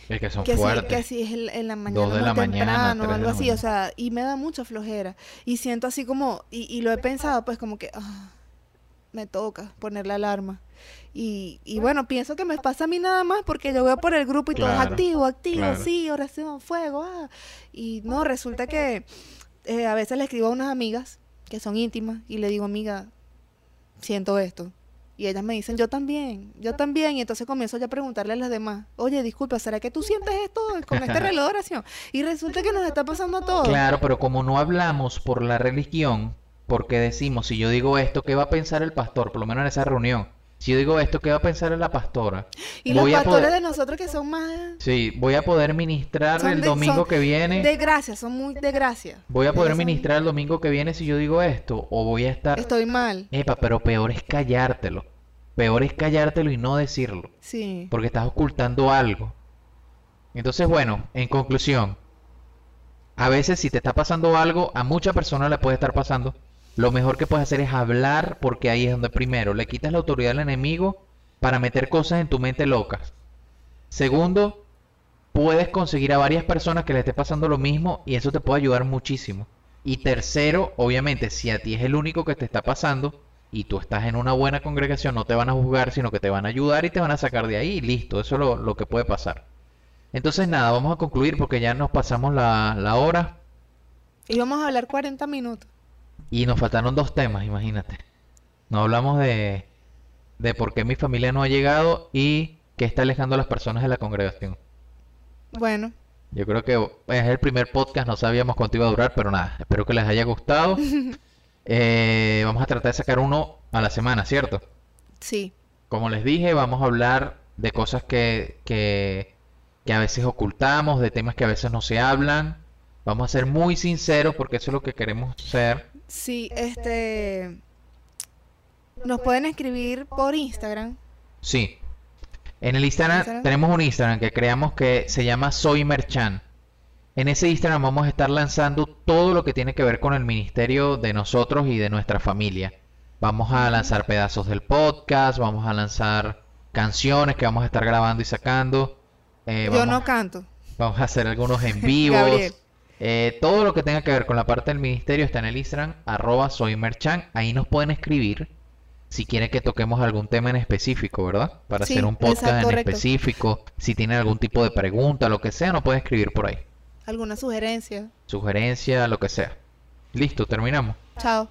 Es que son Que si, que fuertes. si es el- en la Dos mañana de muy la mañana, temprano o tres de algo la así, o mañana. sea, y me da mucha flojera. Y siento así como, y, y lo he pensado, pues como que "Ah, me toca poner la alarma". Y, y bueno, pienso que me pasa a mí nada más porque yo veo por el grupo y todos Claro, activo, activo, claro. sí, oración, fuego, ah. Y no, resulta que eh, a veces le escribo a unas amigas que son íntimas y le digo, amiga, siento esto. Y ellas me dicen, yo también, yo también. Y entonces comienzo ya a preguntarle a las demás, oye, disculpa, ¿será que tú sientes esto con este reloj de oración? Y resulta que nos está pasando a todos. Claro, pero como no hablamos por la religión, porque decimos, si yo digo esto, ¿qué va a pensar el pastor? Por lo menos en esa reunión. Si yo digo esto, ¿qué va a pensar la pastora? Y los Voy a pastores poder, de nosotros que son más... sí, voy a poder ministrar Son el de, son domingo que viene. de gracia, son muy de gracia. Voy a poder Ellos son, ministrar el domingo que viene si yo digo esto, o voy a estar, estoy mal, epa, pero peor es callártelo. Peor es callártelo y no decirlo, sí. porque estás ocultando algo. Entonces, bueno, en conclusión, a veces si te está pasando algo, a muchas personas le puede estar pasando, lo mejor que puedes hacer es hablar, porque ahí es donde primero le quitas la autoridad al enemigo para meter cosas en tu mente locas. Segundo, puedes conseguir a varias personas que le esté pasando lo mismo y eso te puede ayudar muchísimo. Y tercero, obviamente, si a ti es el único que te está pasando y tú estás en una buena congregación, no te van a juzgar, sino que te van a ayudar y te van a sacar de ahí y listo. Eso es lo, lo que puede pasar. Entonces, nada, vamos a concluir porque ya nos pasamos la, la hora Y vamos a hablar cuarenta minutos. y nos faltaron dos temas, imagínate. No hablamos de, de por qué mi familia no ha llegado y qué está alejando a las personas de la congregación. Bueno, Yo creo que es el primer podcast, no sabíamos cuánto iba a durar, pero nada, espero que les haya gustado. Eh, vamos a tratar de sacar uno a la semana, ¿cierto? sí. Como les dije, vamos a hablar de cosas que, que, que a veces ocultamos, de temas que a veces no se hablan. Vamos a ser muy sinceros porque eso es lo que queremos ser. Sí, este... Nos pueden escribir por Instagram. Sí. En el Instagram Instagram. tenemos un Instagram que creamos que se llama Soy Merchán. En ese Instagram vamos a estar lanzando todo lo que tiene que ver con el ministerio de nosotros y de nuestra familia. Vamos a lanzar pedazos del podcast, vamos a lanzar canciones que vamos a estar grabando y sacando. eh, Yo vamos, no canto. vamos a hacer algunos en Gabriel. vivos. Eh, todo lo que tenga que ver con la parte del ministerio está en el Instagram, arroba Soy Merchán. Ahí nos pueden escribir si quieren que toquemos algún tema en específico, ¿verdad? Para hacer Sí, un podcast exacto, en correcto. específico. Si tienen algún tipo de pregunta, lo que sea, nos pueden escribir por ahí. ¿Alguna sugerencia? Sugerencia, lo que sea. Listo, terminamos. Chao.